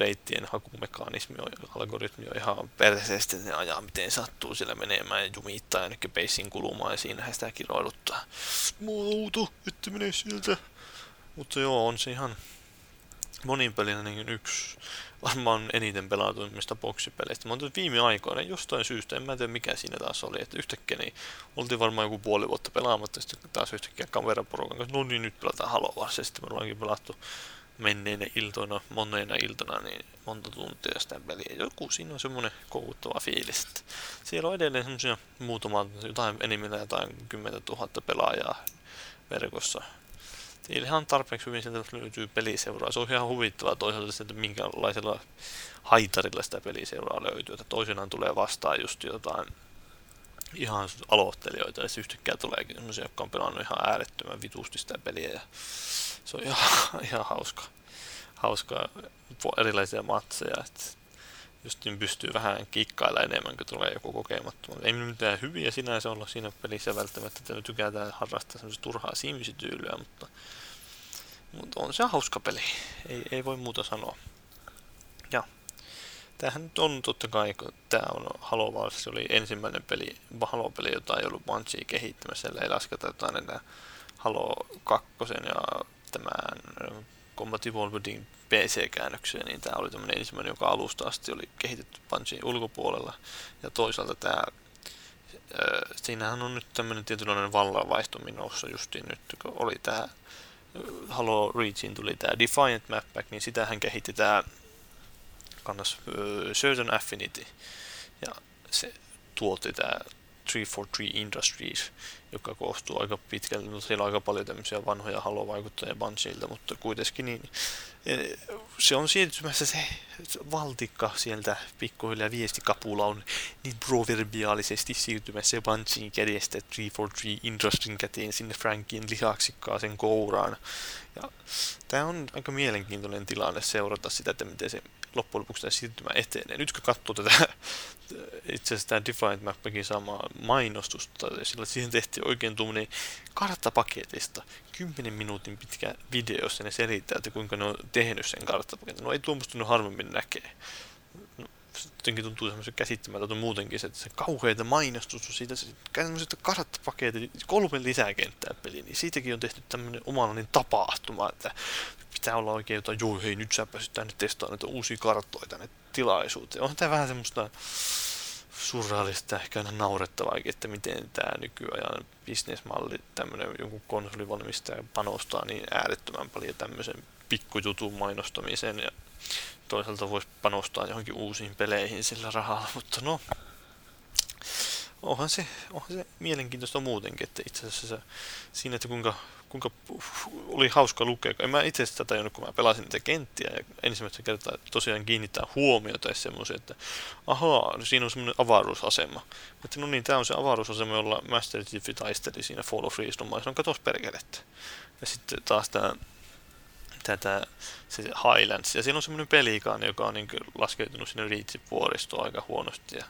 reittien hakumekanismi on, algoritmi on ihan perseesti, ne ajaa miten sattuu siellä menemään ja jumittaa jonnekin peissin kulumaan ja siinähän sitä kiroiluttaa. Muutu, ette mene sieltä. Mutta joo, on se ihan moninpelinä niin yksi varmaan eniten pelatuimmista boksipeleistä. Mä oon tullut viime aikoina jostain syystä, en mä tiedä mikä siinä taas oli, että yhtäkkiä niin oltiin varmaan joku puoli vuotta pelaamatta, sitten taas yhtäkkiä kaveriporukan kanssa, no niin nyt pelataan Halo Wars, ja sitten me ollaankin pelattu menneinä iltoina, moneina iltana, niin monta tuntia sitä peliä. Joku siinä on semmonen koukuttava fiilis, että siellä on edelleen semmosia muutama, jotain enimmillään jotain kymmentä tuhatta pelaajaa verkossa. Ihan tarpeeksi hyvin sieltä löytyy peliseuraa. Se on ihan huvittavaa toisaalta sieltä, että minkälaisella haitarilla sitä peliseuraa löytyy. Että toisinaan tulee vastaan just jotain ihan aloittelijoita, ja sitten yhtäkkiä tulee sellaisia, jotka on pelannut ihan äärettömän vitusti sitä peliä. Ja se on ihan, ihan hauska. Hauskaa erilaisia matseja. Et just niin pystyy vähän kikkailla enemmän, kun tulee joku kokemattomuus. Ei mitään hyviä sinänsä olla siinä pelissä välttämättä, että me tykätään harrastaa semmoista turhaa simsityylyä, mutta, mutta on se hauska peli. Ei, ei voi muuta sanoa. Ja tämähän nyt on totta kai, kun tämä on Halo Wars, se oli ensimmäinen peli, Halo-peli, jota ei ollut Bungie kehittämässä, ei lasketa jotain enää Halo kaksi ja tämän Combat Evolvedin P C-käännökseen, niin tämä oli tämmöinen ensimmäinen, joka alusta asti oli kehitetty Bungien ulkopuolella. Ja toisaalta tämä, öö, siinähän on nyt tämmöinen tietynlainen vallanvaihto minossa justiin nyt, kun oli tämä Halo Reachin tuli tämä Defiant Mapback, niin sitähän kehitti tämä kannas öö, Certain Affinity, ja se tuotti tämä three forty-three Industries, joka koostuu aika pitkälti, mutta siellä on aika paljon tämmöisiä vanhoja Halo-vaikuttajia Bungieilta, mutta kuitenkin niin, se on siirtymässä se valtikka sieltä pikkuhiljaa, viestikapula on niin proverbiaalisesti siirtymässä Bungien kädestä three forty-three Industriesin käteen sinne Frankin lihaksikkaaseen kouraan. Ja tämä on aika mielenkiintoinen tilanne seurata sitä, että miten se loppujen lopuksi tämä siirtymä etenee. Nyt kun katsoo tätä, itse asiassa tämä Defiant Mappakin samaa mainostusta, sillä siihen tehtiin oikein tuommoinen karttapaketista kymmenen minuutin pitkä video, jossa ne selittää, että kuinka ne on tehnyt sen karttapaketin. No ei tuommoista nyt harvemmin näkee. No, jotenkin tuntuu semmoisen käsittämättä muutenkin se, että se kauheita mainostusta siitä, semmoisesta karttapaketin, kolme lisäkenttää peliin, niin siitäkin on tehty tämmöinen omanlainen tapahtuma, että pitää olla oikein jotain, joo hei nyt säpä sitten tänne testaa näitä uusia karttoja tänne tilaisuuteen. On tämä vähän semmoista surrealista, ehkä aina naurettavaakin, että miten tämä nykyajan bisnesmalli, tämmöinen jonkun konsolivalmistaja panostaa niin äärettömän paljon tämmöisen pikkujutun mainostamiseen ja toisaalta voisi panostaa johonkin uusiin peleihin sillä rahalla, mutta no onhan se, onhan se mielenkiintoista muutenkin, että itse asiassa siinä, että kuinka kuinka oli hauska lukea. En mä itse sitä tajunnut, kun mä pelasin niitä kenttiä ja ensimmäistä kertaa tosiaan kiinnittää huomiota ja semmoisia, että ahaa, no siinä on semmoinen avaruusasema. Että no niin, tää on se avaruusasema, jolla Master Chief taisteli siinä Fall of Freeze-nomaisena, katos perkelettä. Ja sitten taas tää tätä se Highlands. Ja siinä on semmoinen pelikaani, joka on niin laskeutunut sinne Reachin vuoristoon aika huonosti. Ja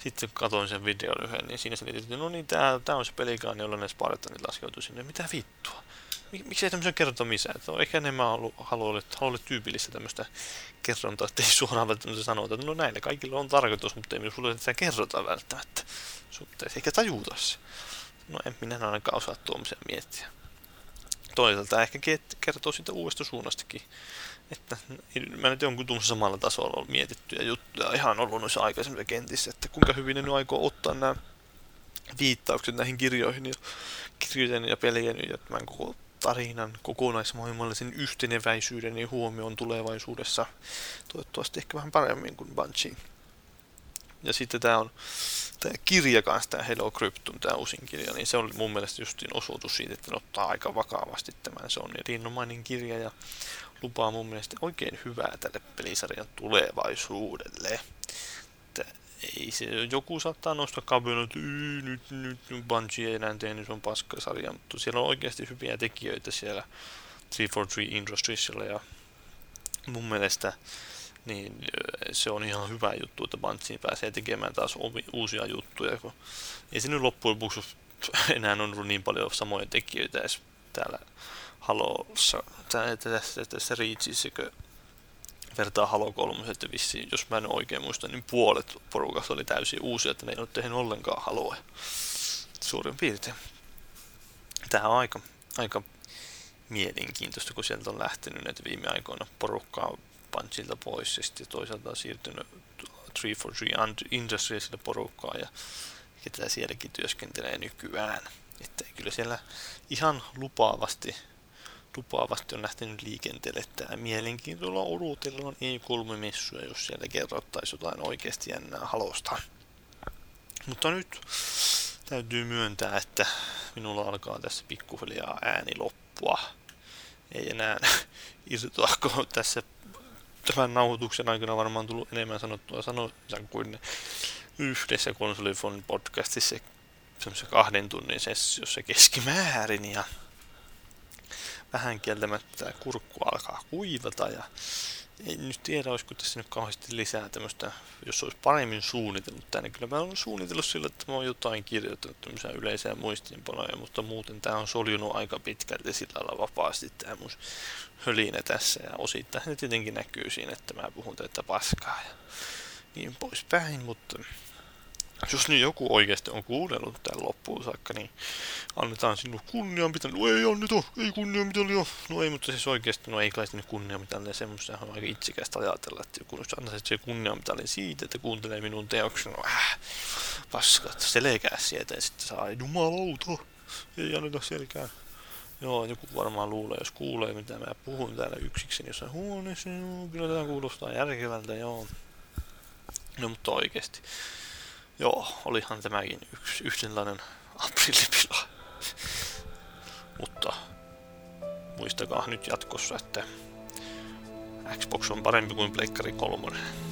sitten katoin sen videon yhden, niin siinä selitettiin, no niin, tää, tää on se pelikaani, jolla ne Spartanit laskeutui sinne. Mitä vittua? Mik, miksi ei tämmöisen kerrota missään? Että eikä enemmän halua olla halu, tyypillistä tämmöistä kerrontaa, että ei suoraan välttämättä sanota, että no näillä kaikilla on tarkoitus, mutta ei minulle sitä kerrota välttämättä. Sinun pitäisi eikä tajuta se. No en minä ainakaan osaa tuommoisia miettiä. Toisaalta ehkä kertoo siitä uudesta suunnastakin, että mä nyt jonkun tuollaisen samalla tasolla mietittyjä juttuja ihan ollut noissa aikaisemmissa kentissä, että kuinka hyvin ne nyt aikoo ottaa nämä viittaukset näihin kirjoihin ja kirjojen ja pelien ja tämän koko tarinan kokonaismaailmallisen yhteneväisyyden ja huomioon tulevaisuudessa toivottavasti ehkä vähän paremmin kuin Bungie. Ja sitten tää on tää kirja kanssa, tää Hello Cryptum, tää uusin kirja, niin se on mun mielestä justiin osoitus siitä, että ne ottaa aika vakavasti tämän. Se on erinomainen kirja ja lupaa mun mielestä oikein hyvää tälle pelisarjan tulevaisuudelle. Tää, ei se, joku saattaa nostaa kabinan, että nyt, nyt, nyt Bungie ei enää tehnyt, se on paskasarja, mutta siellä on oikeasti hyviä tekijöitä siellä three forty-three Industriesilla ja mun mielestä niin se on ihan hyvä juttu, että Bungie pääsee tekemään taas uusia juttuja, kun ei se nyt loppujen lopuksi enää on ollut niin paljon samoja tekijöitä edes täällä Halossa, tässä, tässä Reachissä, kun vertaa Halo kolme, että vissiin, jos mä en oikein muista, niin puolet porukasta oli täysin uusia, että ne ei ole tehnyt ollenkaan Haloa, suurin piirtein. Tämähän on aika, aika mielenkiintoista, kun sieltä on lähtenyt näitä viime aikoina porukkaa Bungieilta pois ja sitten toisaalta on siirtynyt three forty-three Industriesille porukkaan ja ketä sielläkin työskentelee nykyään. Että kyllä siellä ihan lupaavasti, lupaavasti on lähtenyt liikenteelle tämä mielenkiintoilla odotellaan E kolme-messuja, jos siellä kerrottaisiin jotain oikeasti jännää Halosta. Mutta nyt täytyy myöntää, että minulla alkaa tässä pikkuhiljaa ääni loppua. Ei enää irtoa, kun tässä tämän nauhoituksen aikana varmaan tullut enemmän sanottua sanoja kuin yhdessä KonsoliFIN podcastissa semmoisessa kahden tunnin sessiossa keskimäärin ja vähän kieltämättä kurkku alkaa kuivata ja en nyt tiedä olisiko tässä nyt kauheasti lisää tämmöistä, jos olisi paremmin suunnitellut tänne. Kyllä mä olen suunnitellut sillä, että mä oon jotain kirjoittanut tämmöisiä yleisiä muistiinpanoja, mutta muuten tää on soljunut aika pitkälti sillä lailla vapaasti tää mun hölinä tässä ja osittain se tietenkin näkyy siinä, että mä puhun tätä paskaa ja niin poispäin, mutta jos nyt joku oikeasti on kuunnellut tämän loppuun saakka, niin annetaan sinulle kunniaa mitään. No ei anneta, ei kunniaa mitään, joo. No ei, mutta siis oikeasti, no ei kai sinne kunniaa mitään, ja semmoista on aika itsekästä ajatella, että kun jos antaisit se kunniaa mitään siitä, että kuuntelee minun teoksen, no äh, paska, että selkää sieltä, ja sitten saa, jumalauta, ei anneta selkää. Joo, joku varmaan luulee, jos kuulee, mitä mä puhun täällä yksikseni niin jossain huoneessa, joo, kyllä tämä kuulostaa järkevältä, joo. No, mutta oikeasti. Joo, olihan tämäkin yksi yhdenlainen aprillipila. Mutta muistakaa nyt jatkossa, että Xbox on parempi kuin Pleikkari kolme.